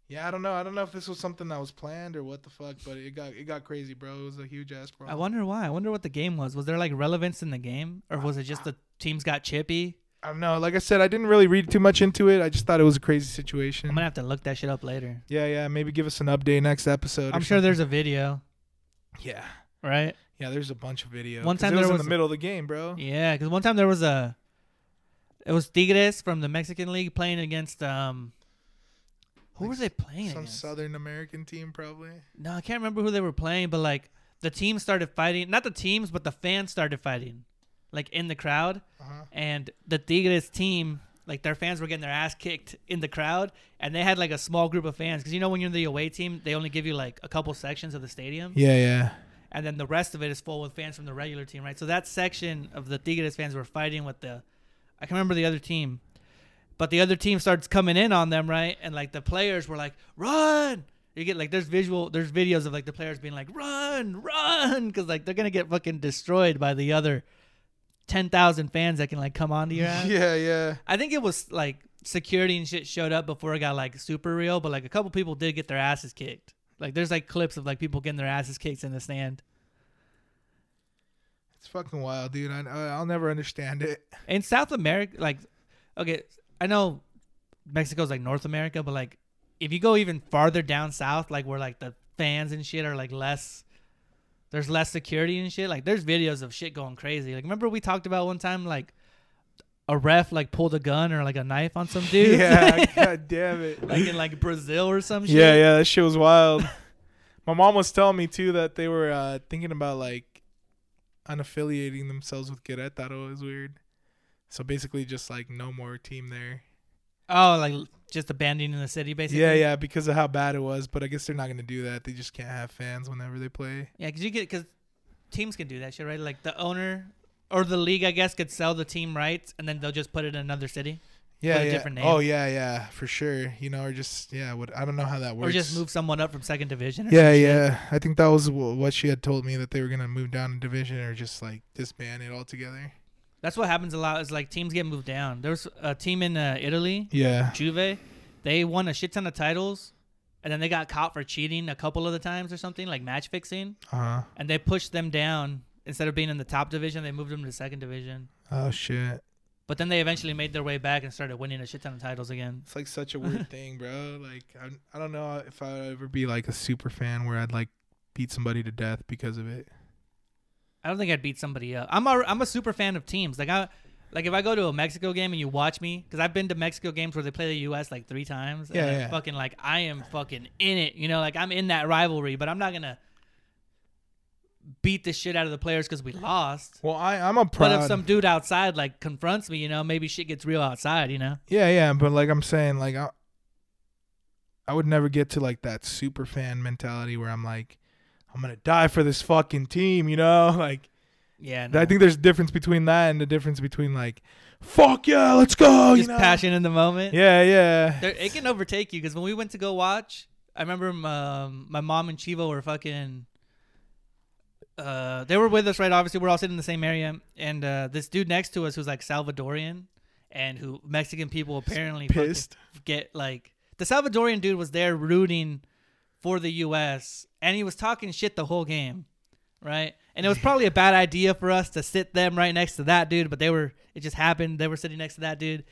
yeah, I don't know. I don't know if this was something that was planned or what the fuck, but it got it got crazy, bro. It was a huge-ass problem. I wonder why. I wonder what the game was. Was there, like, relevance in the game? Or was it just the teams got chippy? I don't know. Like I said, I didn't really read too much into it. I just thought it was a crazy situation. I'm going to have to look that shit up later. Yeah, yeah. Maybe give us an update next episode. I'm sure something. There's a video. Yeah. Right? Yeah, there's a bunch of videos. One time there was... It was in the middle of the game, bro. Yeah, because one time there was a... It was Tigres from the Mexican League playing against... um. Who like were they playing Some against? Southern American team, probably. No, I can't remember who they were playing, but, like, the team started fighting. Not the teams, but the fans started fighting. Like in the crowd, uh-huh. and the Tigres team, like their fans were getting their ass kicked in the crowd, and they had like a small group of fans, because you know when you're in the away team, they only give you like a couple sections of the stadium. Yeah, yeah. And then the rest of it is full with fans from the regular team, right? So that section of the Tigres fans were fighting with the, I can remember the other team, but the other team starts coming in on them, right? And like the players were like, run! You get like, there's visual, there's videos of like the players being like, run, run, because like they're gonna get fucking destroyed by the other ten thousand fans that can like come onto your ass. Yeah, yeah. I think it was like security and shit showed up before it got like super real, but like a couple people did get their asses kicked. Like, there's, like, clips of, like, people getting their asses kicked in the stand. It's fucking wild, dude. I, I'll never understand it. In South America, like, okay, I know Mexico's, like, North America, but, like, if you go even farther down south, like, where, like, the fans and shit are, like, less, there's less security and shit. Like, there's videos of shit going crazy. Like, remember we talked about one time, like, a ref like pulled a gun or like a knife on some dude. Yeah, god damn it. Like in like Brazil or some shit. Yeah, yeah, that shit was wild. My mom was telling me too that they were uh, thinking about like unaffiliating themselves with Querétaro. It was weird. So basically just like no more team there. Oh, like just abandoning the city basically? Yeah, yeah, because of how bad it was. But I guess they're not going to do that. They just can't have fans whenever they play. Yeah, because you get, because teams can do that shit, right? Like the owner... Or the league, I guess, could sell the team rights, and then they'll just put it in another city. Yeah, put a yeah. different name. Oh, yeah, yeah, for sure. You know, or just, yeah, what, I don't know how that works. Or just move someone up from second division. Or yeah, yeah. Shit. I think that was what she had told me, that they were going to move down a division or just, like, disband it altogether. That's what happens a lot is, like, teams get moved down. There was a team in uh, Italy. Yeah. Juve. They won a shit ton of titles, and then they got caught for cheating a couple of the times or something, like match fixing. Uh-huh. And they pushed them down. Instead of being in the top division, they moved them to second division. Oh, shit. But then they eventually made their way back and started winning a shit ton of titles again. It's, like, such a weird thing, bro. Like, I'm, I don't know if I would ever be, like, a super fan where I'd, like, beat somebody to death because of it. I don't think I'd beat somebody up. I'm a, I'm a super fan of teams. Like, I, like if I go to a Mexico game and you watch me, because I've been to Mexico games where they play the U S, like, three times. Yeah, and yeah. fucking, like, I am fucking in it. You know, like, I'm in that rivalry, but I'm not going to beat the shit out of the players because we lost. Well, I, I'm a proud... But if some dude outside, like, confronts me, you know, maybe shit gets real outside, you know? Yeah, yeah, but, like, I'm saying, like, I, I would never get to, like, that super fan mentality where I'm like, I'm gonna die for this fucking team, you know? Like, yeah, no. I think there's a difference between that and the difference between, like, fuck yeah, let's go, just you know? Passion in the moment. Yeah, yeah. There, it can overtake you, because when we went to go watch, I remember my, my mom and Chivo were fucking... Uh, they were with us, right? Obviously, we're all sitting in the same area, and uh, this dude next to us who's like Salvadorian, and who Mexican people apparently pissed get like the Salvadorian dude was there rooting for the U S and he was talking shit the whole game, right? And it was probably a bad idea for us to sit them right next to that dude, but they were. It just happened. They were sitting next to that dude,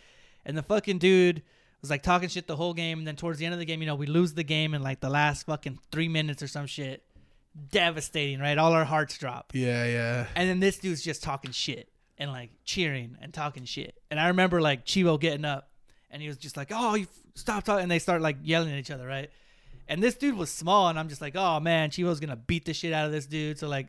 and the fucking dude was like talking shit the whole game. And then towards the end of the game, you know, we lose the game in like the last fucking three minutes or some shit. Devastating, right? All our hearts drop. Yeah, yeah. And then this dude's just talking shit and like cheering and talking shit. And I remember like Chivo getting up and he was just like, oh, you f- stop talking. And they start like yelling at each other, right? And this dude was small and I'm just like, oh man, Chivo's gonna beat the shit out of this dude. So like,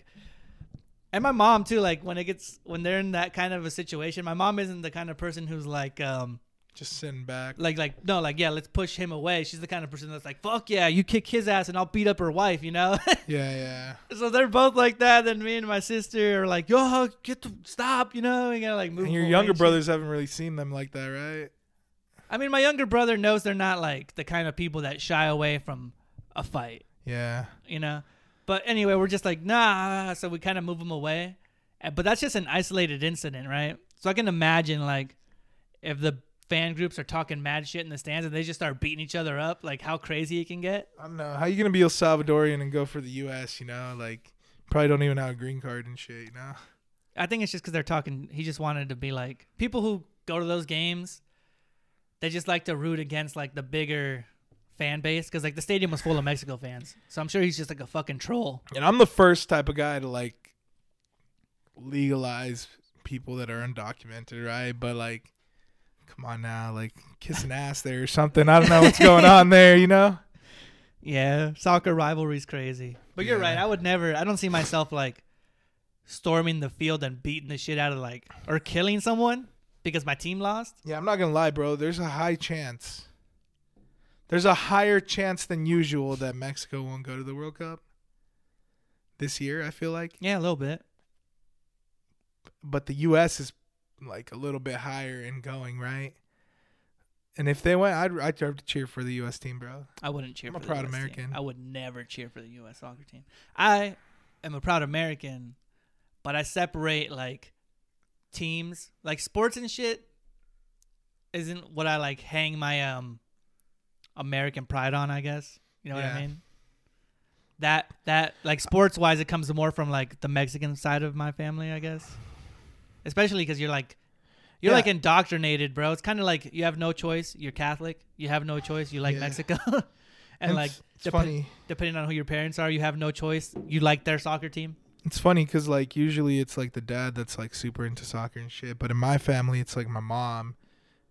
and my mom too, like when it gets, when they're in that kind of a situation, my mom isn't the kind of person who's like, um, just sitting back. Like, like no, like, yeah, let's push him away. She's the kind of person that's like, fuck yeah, you kick his ass and I'll beat up her wife, you know? Yeah, yeah. So they're both like that. Then me and my sister are like, yo, get to stop, you know? You gotta like move. And your younger brothers shit. Haven't really seen them like that, right? I mean, my younger brother knows they're not like the kind of people that shy away from a fight. Yeah. You know? But anyway, we're just like, nah. So we kind of move them away. But that's just an isolated incident, right? So I can imagine like if the fan groups are talking mad shit in the stands and they just start beating each other up, like how crazy it can get. I don't know. How you gonna be El Salvadorian and go for the U S, you know? Like, probably don't even have a green card and shit, you know? I think it's just because they're talking. He just wanted to be like, people who go to those games, they just like to root against like the bigger fan base, because like the stadium was full of Mexico fans. So I'm sure he's just like a fucking troll. And I'm the first type of guy to like legalize people that are undocumented, right? But like, come on now, like kissing ass there or something. I don't know what's going on there, you know? Yeah, soccer rivalry's crazy. But yeah. You're right. I would never, I don't see myself like storming the field and beating the shit out of like, or killing someone. Because my team lost? Yeah, I'm not going to lie, bro. There's a high chance. There's a higher chance than usual that Mexico won't go to the World Cup this year, I feel like. Yeah, a little bit. But the U S is like a little bit higher in going, right? And if they went, I'd I'd have to cheer for the U S team, bro. I wouldn't cheer I'm for the U S I'm a proud American. Team. I would never cheer for the U S soccer team. I am a proud American, but I separate, like, teams. Like, sports and shit isn't what I, like, hang my um American pride on, I guess. You know yeah. what I mean? That, that like, sports-wise, it comes more from, like, the Mexican side of my family, I guess. Especially because you're, like... You're, yeah. like, indoctrinated, bro. It's kind of like you have no choice. You're Catholic. You have no choice. You like yeah. Mexico. and, it's, like, it's dep- funny. Depending on who your parents are, you have no choice. You like their soccer team. It's funny because, like, usually it's, like, the dad that's, like, super into soccer and shit. But in my family, it's, like, my mom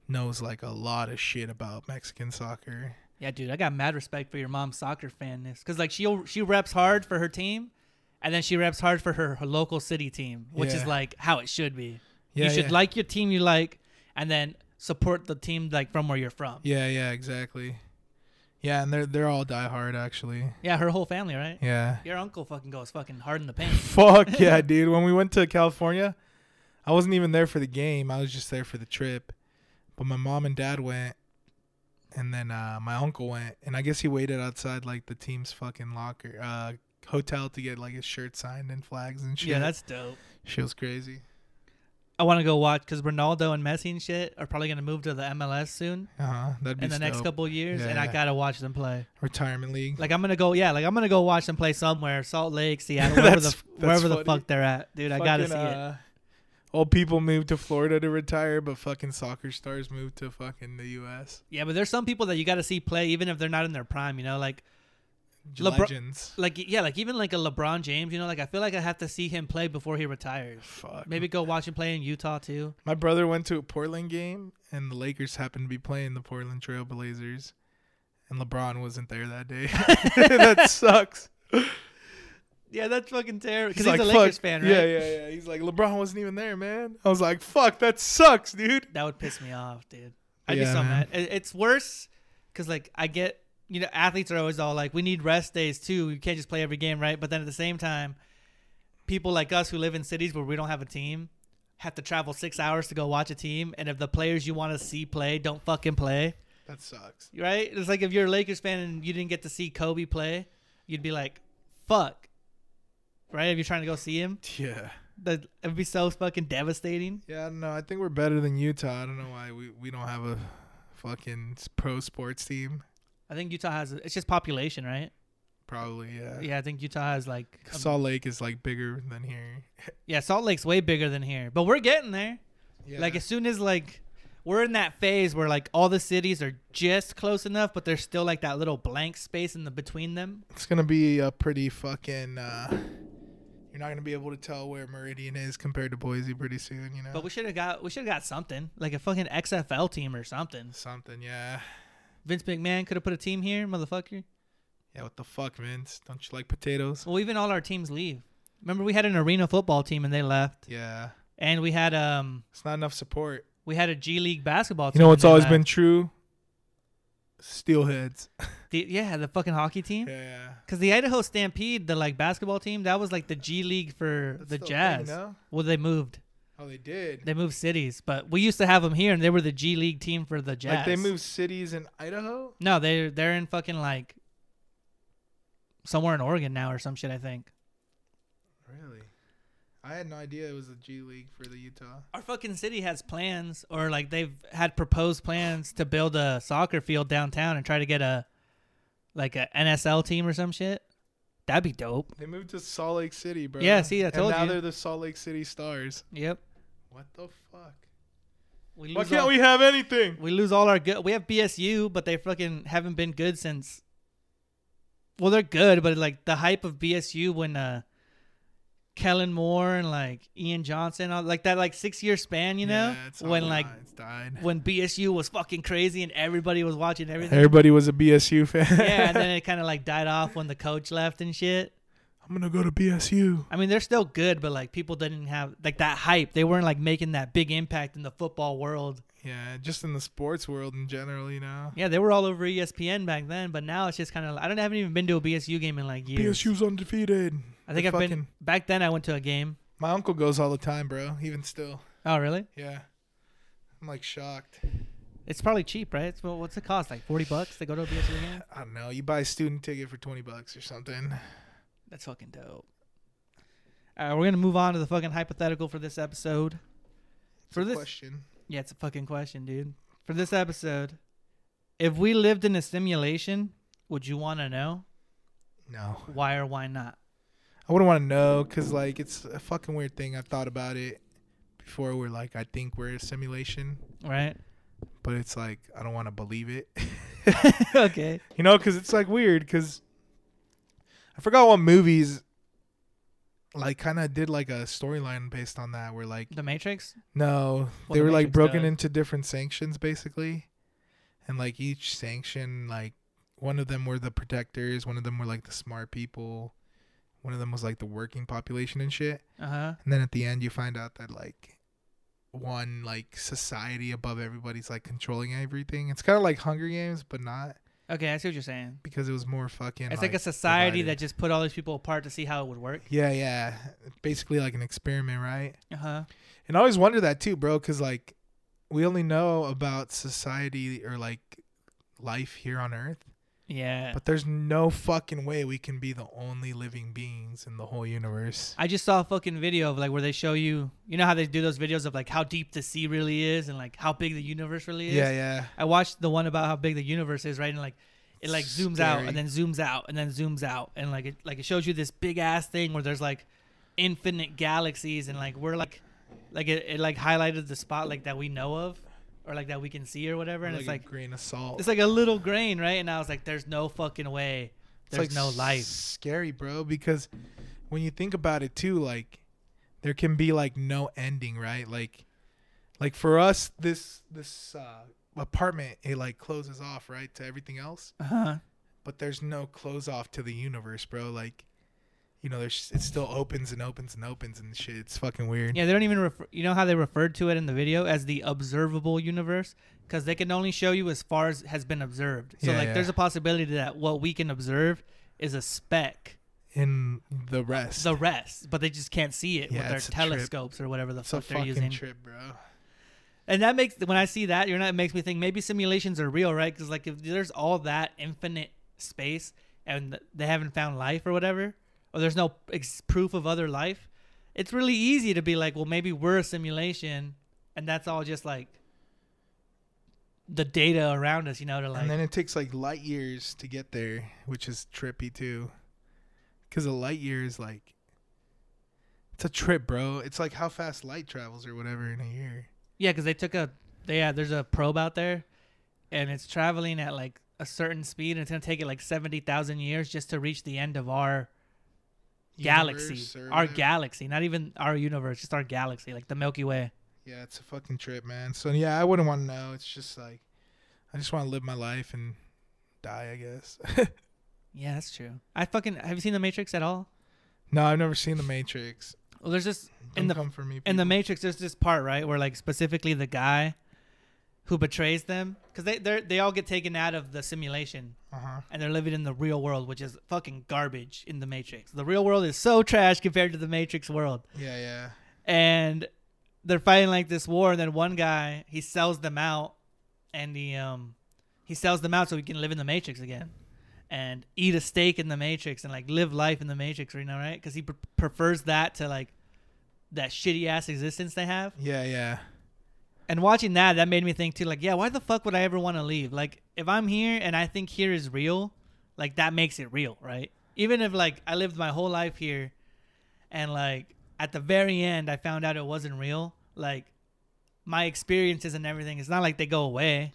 knows, like, a lot of shit about Mexican soccer. Yeah, dude. I got mad respect for your mom's soccer fanness. Because, like, she she reps hard for her team. And then she reps hard for her, her local city team, which yeah. is, like, how it should be. Yeah, you should yeah. like your team you like and then support the team like from where you're from. Yeah, yeah, exactly. Yeah, and they're they're all diehard actually. Yeah, her whole family, right? Yeah. Your uncle fucking goes fucking hard in the paint. Fuck yeah, dude. When we went to California, I wasn't even there for the game. I was just there for the trip. But my mom and dad went and then uh, my uncle went and I guess he waited outside like the team's fucking locker uh, hotel to get like his shirt signed and flags and shit. Yeah, that's dope. Shit was crazy. I want to go watch because Ronaldo and Messi and shit are probably going to move to the M L S soon. Uh-huh. That'd be in the dope. Next couple of years, yeah, and yeah. I got to watch them play. Retirement league. Like, I'm going to go, yeah, like, I'm going to go watch them play somewhere, Salt Lake, Seattle, wherever, the, wherever the fuck they're at. Dude, fucking, I got to see uh, it. Old people move to Florida to retire, but fucking soccer stars move to fucking the U S. Yeah, but there's some people that you got to see play even if they're not in their prime, you know, like. Lebr- Legends. Like, yeah, like even like a LeBron James, you know, like I feel like I have to see him play before he retires. Fuck. Maybe go watch him play in Utah too. My brother went to a Portland game and the Lakers happened to be playing the Portland Trail Blazers and LeBron wasn't there that day. That sucks. Yeah, that's fucking terrible. Because he's, he's like, a Lakers fuck. fan, right? Yeah, yeah, yeah. He's like, LeBron wasn't even there, man. I was like, fuck, that sucks, dude. That would piss me off, dude. I'd yeah, be so man. mad. It's worse because like I get. You know, athletes are always all like, we need rest days, too. You can't just play every game, right? But then at the same time, people like us who live in cities where we don't have a team have to travel six hours to go watch a team. And if the players you want to see play don't fucking play. That sucks. Right? It's like if you're a Lakers fan and you didn't get to see Kobe play, you'd be like, fuck. Right? If you're trying to go see him. Yeah. That would be so fucking devastating. Yeah, I don't know. I think we're better than Utah. I don't know why we, we don't have a fucking pro sports team. I think Utah has... It's just population, right? Probably, yeah. Yeah, I think Utah has like... A, Salt Lake is like bigger than here. Yeah, Salt Lake's way bigger than here. But we're getting there. Yeah. Like as soon as like... We're in that phase where like all the cities are just close enough, but there's still like that little blank space in the between them. It's going to be a pretty fucking... Uh, you're not going to be able to tell where Meridian is compared to Boise pretty soon, you know? But we should have got we should have got something. Like a fucking X F L team or something. Something, yeah. Vince McMahon could have put a team here, motherfucker. Yeah, what the fuck, Vince? Don't you like potatoes? Well, even all our teams leave. Remember, we had an arena football team and they left. Yeah. And we had um. It's not enough support. We had a G League basketball team. You know what's always left. been true? Steelheads. The, yeah, the fucking hockey team. Yeah. Because the Idaho Stampede, the like basketball team, that was like the G League for That's the Jazz. Thing, no? Well, they moved. Oh, they did. They moved cities, but we used to have them here, and they were the G League team for the Jazz. Like they moved cities in Idaho? No, they're they're in fucking like somewhere in Oregon now or some shit, I think. Really? I had no idea it was the G League for the Utah. Our fucking city has plans, or like they've had proposed plans to build a soccer field downtown and try to get a like a N S L team or some shit. That'd be dope. They moved to Salt Lake City, bro. Yeah, see, I told you. And now you. They're the Salt Lake City Stars. Yep. What the fuck? We Why can't all, we have anything? We lose all our good. We have B S U, but they fucking haven't been good since. Well, they're good, but like the hype of B S U when uh, Kellen Moore and like Ian Johnson, like that like six year span, you know, yeah, it's when like died. when B S U was fucking crazy and everybody was watching everything. Everybody was a B S U fan. Yeah, and then it kind of like died off when the coach left and shit. I'm going to go to B S U. I mean, they're still good, but like people didn't have like that hype. They weren't like making that big impact in the football world. Yeah, just in the sports world in general, you know. Yeah, they were all over E S P N back then, but now it's just kind of I don't I haven't even been to a B S U game in like years. B S U's undefeated. I think I've been back then I went to a game. My uncle goes all the time, bro, even still. Oh, really? Yeah. I'm like shocked. It's probably cheap, right? It's, what's it cost? Like forty bucks to go to a B S U game? I don't know. You buy a student ticket for twenty bucks or something. That's fucking dope. All right, we're going to move on to the fucking hypothetical for this episode. It's for a this question. Yeah, it's a fucking question, dude. For this episode, if we lived in a simulation, would you want to know? No. Why or why not? I wouldn't want to know because, like, it's a fucking weird thing. I've thought about it before. We're like, I think we're a simulation. Right. But it's like, I don't want to believe it. Okay. You know, because it's, like, weird because I forgot what movies, like, kind of did, like, a storyline based on that where, like. The Matrix? No. Well, they the were, Matrix like, broken does. into different sanctions, basically. And, like, each sanction, like, one of them were the protectors. One of them were, like, the smart people. One of them was, like, the working population and shit. Uh-huh. And then at the end, you find out that, like, one, like, society above everybody's, like, controlling everything. It's kind of like Hunger Games, but not. Okay, I see what you're saying. Because it was more fucking, It's like, like a society divided. That just put all these people apart to see how it would work. Yeah, yeah. Basically, like, an experiment, right? Uh-huh. And I always wonder that, too, bro, because, like, we only know about society or, like, life here on Earth. Yeah. But there's no fucking way we can be the only living beings in the whole universe. I just saw a fucking video of like where they show you, you know how they do those videos of like how deep the sea really is and like how big the universe really is? Yeah, yeah. I watched the one about how big the universe is, right? And like it like zooms Scary. out and then zooms out and then zooms out. And like it, like it shows you this big ass thing where there's like infinite galaxies and like we're like, like it, it like highlighted the spot like that we know of. Or like that we can see or whatever, and like it's like a grain of salt. It's like a little grain, right? And I was like, "There's no fucking way. There's it's like no life." Scary, bro. Because when you think about it too, like there can be like no ending, right? Like, like for us, this this uh, apartment it like closes off, right, to everything else. Uh huh. But there's no close off to the universe, bro. Like. You know, there's it still opens and opens and opens and shit. It's fucking weird. Yeah, they don't even refer. You know how they referred to it in the video as the observable universe? Because they can only show you as far as has been observed. So, yeah, like, yeah. there's a possibility that what we can observe is a speck. In the rest. The rest. But they just can't see it yeah, with their telescopes trip. or whatever the it's fuck they're using. It's a fucking trip, bro. And that makes, when I see that, you're not, it makes me think maybe simulations are real, right? Because, like, if there's all that infinite space and they haven't found life or whatever. Or there's no ex- proof of other life. It's really easy to be like, well, maybe we're a simulation, and that's all just like the data around us, you know. To like, and then it takes like light years to get there, which is trippy too, because a light year is like, it's a trip, bro. It's like how fast light travels or whatever in a year. Yeah, because they took a, yeah, there's a probe out there, and it's traveling at like a certain speed, and it's gonna take it like seventy thousand years just to reach the end of our. Galaxy, our whatever. galaxy, not even our universe, just our galaxy, like the Milky Way. Yeah, it's a fucking trip, man. So yeah, I wouldn't want to know. It's just like, I just want to live my life and die, I guess. Yeah, that's true. I fucking have you seen The Matrix at all? No, I've never seen The Matrix. Well, there's this Don't in the come for me, in The Matrix. There's this part right where like specifically the guy who betrays them, because they they they all get taken out of the simulation. Uh-huh. And they're living in the real world, which is fucking garbage in The Matrix. The real world is so trash compared to The Matrix world. Yeah, yeah. And they're fighting like this war, and then one guy, he sells them out, and he, um, he sells them out so he can live in The Matrix again and eat a steak in The Matrix and, like, live life in The Matrix, you know, right? Because he pr- prefers that to, like, that shitty-ass existence they have. Yeah, yeah. And watching that, that made me think, too, like, yeah, why the fuck would I ever want to leave? Like, if I'm here and I think here is real, like, that makes it real, right? Even if, like, I lived my whole life here and, like, at the very end I found out it wasn't real, like, my experiences and everything, it's not like they go away.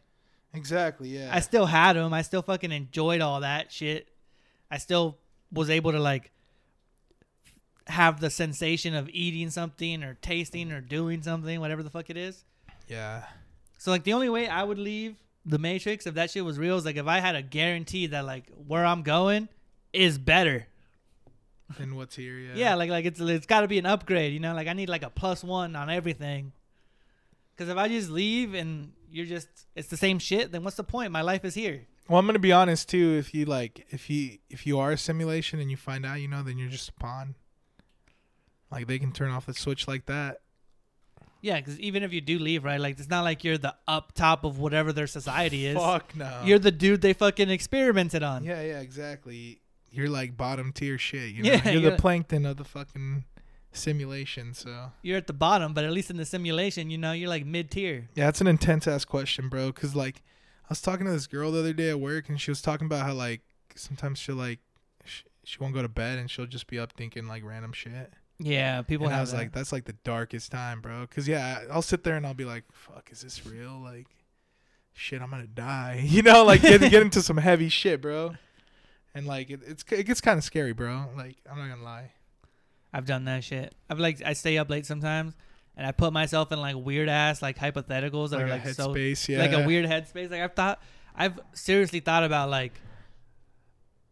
Exactly, yeah. I still had them. I still fucking enjoyed all that shit. I still was able to, like, have the sensation of eating something or tasting or doing something, whatever the fuck it is. Yeah. So, like, the only way I would leave The Matrix, if that shit was real, is, like, if I had a guarantee that, like, where I'm going is better. than what's here. Yeah. Yeah, like like it's it's got to be an upgrade, you know. Like I need like a plus one on everything. Because if I just leave and you're just it's the same shit, then what's the point? My life is here. Well, I'm gonna be honest too. If you like, if you if you are a simulation and you find out, you know, then you're just a pawn. Like they can turn off the switch like that. Yeah, because even if you do leave, right? Like, it's not like you're the up top of whatever their society is. Fuck no. You're the dude they fucking experimented on. Yeah, yeah, exactly. You're like bottom tier shit. You know? Yeah, you're, you're the plankton of the fucking simulation, so. You're at the bottom, but at least in the simulation, you know, you're like mid tier. Yeah, that's an intense ass question, bro. Because, like, I was talking to this girl the other day at work, and she was talking about how, like, sometimes she'll, like, she, she won't go to bed, and she'll just be up thinking, like, random shit. Yeah, people. And I was that. like, that's like the darkest time, bro. Because yeah, I'll sit there and I'll be like, "Fuck, is this real? Like, shit, I'm gonna die." You know, like get get into some heavy shit, bro. And like, it, it's it gets kind of scary, bro. Like, I'm not gonna lie. I've done that shit. I've like, I stay up late sometimes, and I put myself in like weird ass like hypotheticals that like are like head so space, yeah. like a weird headspace. Like I've thought, I've seriously thought about like,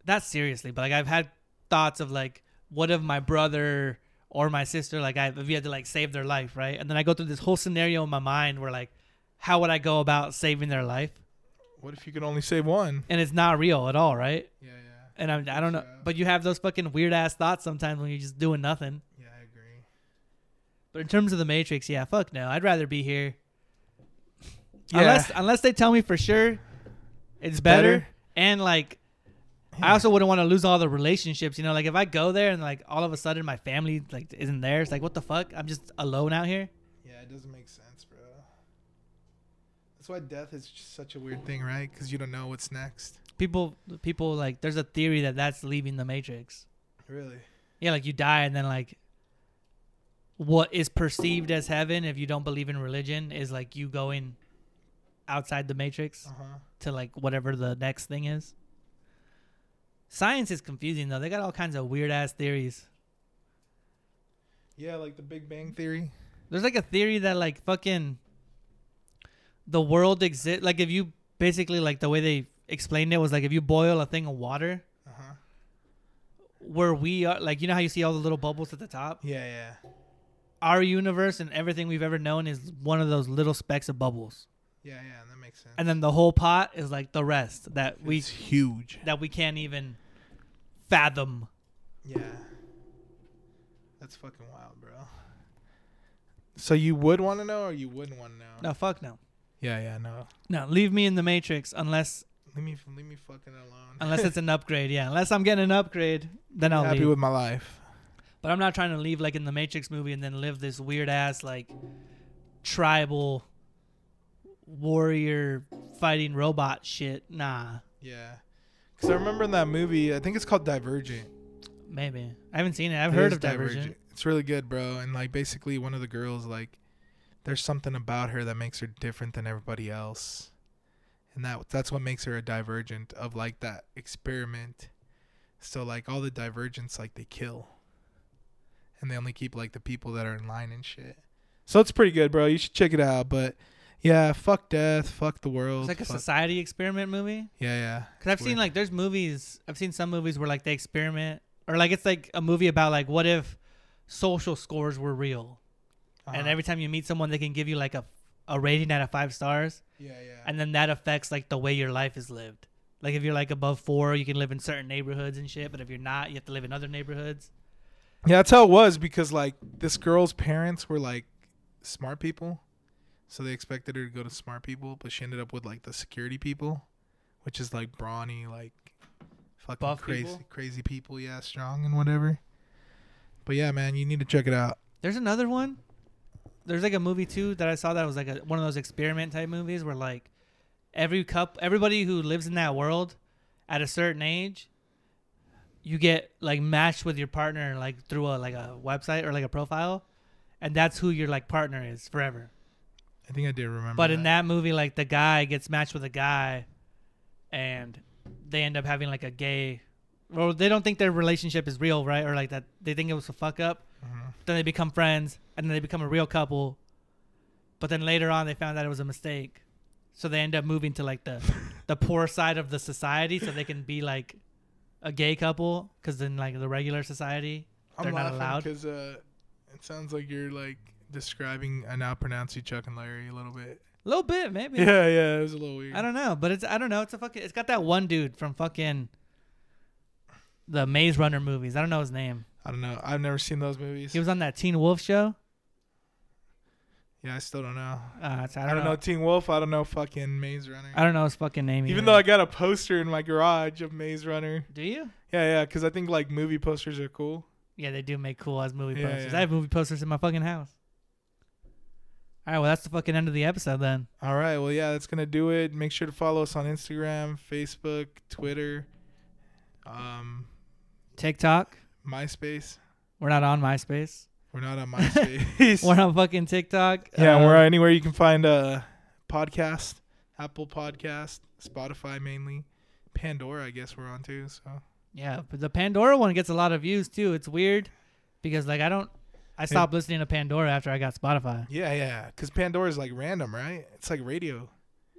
not seriously, but like I've had thoughts of like, what if my brother or my sister, like I, if we had to like save their life, right? And then I go through this whole scenario in my mind where like, how would I go about saving their life? What if you could only save one? And it's not real at all, right? Yeah, yeah. And I'm, I don't know, yeah. But you have those fucking weird ass thoughts sometimes when you're just doing nothing. Yeah, I agree. But in terms of the Matrix, yeah, fuck no, I'd rather be here. Yeah. Unless, unless they tell me for sure, it's, it's better. better. And like, yeah. I also wouldn't want to lose all the relationships, you know, like if I go there and like all of a sudden my family like isn't there, it's like, what the fuck? I'm just alone out here. Yeah, it doesn't make sense, bro. That's why death is just such a weird thing, right? Because you don't know what's next. People, people like there's a theory that that's leaving the Matrix. Really? Yeah, like you die and then like what is perceived as heaven, if you don't believe in religion, is like you going outside the Matrix uh-huh. to like whatever the next thing is. Science is confusing, though. They got all kinds of weird-ass theories. Yeah, like the Big Bang Theory. There's, like, a theory that, like, fucking the world exists. Like, if you basically, like, the way they explained it was, like, if you boil a thing of water, uh-huh. where we are, like, you know how you see all the little bubbles at the top? Yeah, yeah. Our universe and everything we've ever known is one of those little specks of bubbles. Yeah, yeah, that makes sense. And then the whole pot is, like, the rest that it's we... It's huge. That we can't even... fathom. Yeah, that's fucking wild, bro. So you would want to know or you wouldn't want to know? No, fuck no. Yeah, yeah, no. No, leave me in the Matrix unless leave me leave me fucking alone. Unless it's an upgrade, yeah. Unless I'm getting an upgrade, then I'll be happy with my life. But I'm not trying to leave like in the Matrix movie and then live this weird ass like tribal warrior fighting robot shit. Nah. Yeah. Cause I remember in that movie, I think it's called Divergent. Maybe I haven't seen it. I've it heard of Divergent. Divergent. It's really good, bro. And like basically, one of the girls, like, there's something about her that makes her different than everybody else, and that that's what makes her a divergent of like that experiment. So like all the divergents, like they kill, and they only keep like the people that are in line and shit. So it's pretty good, bro. You should check it out, but. Yeah, fuck death, fuck the world. It's like a society experiment movie. Yeah, yeah. Because I've seen like there's movies. I've seen some movies where like they experiment or like it's like a movie about like what if social scores were real, uh-huh. and every time you meet someone, they can give you like a a rating out of five stars. Yeah, yeah. And then that affects like the way your life is lived. Like if you're like above four, you can live in certain neighborhoods and shit. But if you're not, you have to live in other neighborhoods. Yeah, that's how it was because like this girl's parents were like smart people. So they expected her to go to smart people, but she ended up with, like, the security people, which is, like, brawny, like, fucking buff crazy people? crazy people, yeah, strong and whatever. But, yeah, man, you need to check it out. There's another one. There's, like, a movie, too, that I saw that was, like, a, one of those experiment-type movies where, like, every couple, everybody who lives in that world at a certain age, you get, like, matched with your partner, like, through, a like, a website or, like, a profile, and that's who your, like, partner is forever. I think I did remember But that. In that movie, like, the guy gets matched with a guy, and they end up having, like, a gay... Or they don't think their relationship is real, right? Or, like, that they think it was a fuck-up. Mm-hmm. Then they become friends, and then they become a real couple. But then later on, they found out it was a mistake. So they end up moving to, like, the the poor side of the society so they can be, like, a gay couple, because in like the regular society, I'm they're not allowed. Because uh, it sounds like you're like describing. I now pronounce you Chuck and Larry a little bit. A little bit, maybe. Yeah, yeah, it was a little weird. I don't know, but it's I don't know. It's a fucking. It's got that one dude from fucking the Maze Runner movies. I don't know his name. I don't know. I've never seen those movies. He was on that Teen Wolf show. Yeah, I still don't know. Uh, so I don't, I don't know. know Teen Wolf. I don't know fucking Maze Runner. I don't know his fucking name either. Even though I got a poster in my garage of Maze Runner. Do you? Yeah, yeah, because I think like movie posters are cool. Yeah, they do make cool-ass movie yeah, posters. Yeah. I have movie posters in my fucking house. All right, well, that's the fucking end of the episode then. All right, well, yeah, that's going to do it. Make sure to follow us on Instagram, Facebook, Twitter. um, TikTok. MySpace. We're not on MySpace. We're not on MySpace. We're on fucking TikTok. Yeah, um, we're anywhere you can find a podcast, Apple Podcast, Spotify mainly, Pandora. I guess we're on too. So yeah, but the Pandora one gets a lot of views too. It's weird because like I don't, I stopped it, listening to Pandora after I got Spotify. Yeah, yeah, because Pandora is like random, right? It's like radio.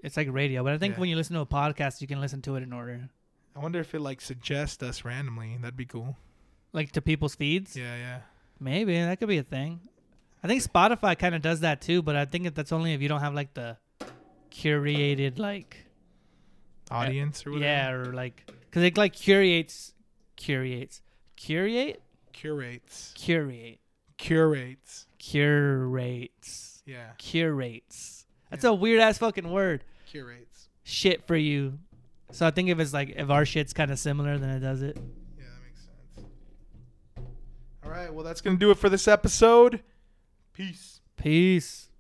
It's like radio, but I think yeah. when you listen to a podcast, you can listen to it in order. I wonder if it like suggests us randomly. That'd be cool. Like to people's feeds. Yeah, yeah. Maybe that could be a thing. I think Spotify kind of does that too, but I think that's only if you don't have like the curated like audience uh, or whatever. Yeah, or like because it like curates, curates, curate, curates, curate, curates, curates. Yeah, curates. That's yeah. a weird ass fucking word. Curates shit for you. So I think if it's like if our shit's kind of similar, then it does it. All right, well, that's going to do it for this episode. Peace. Peace.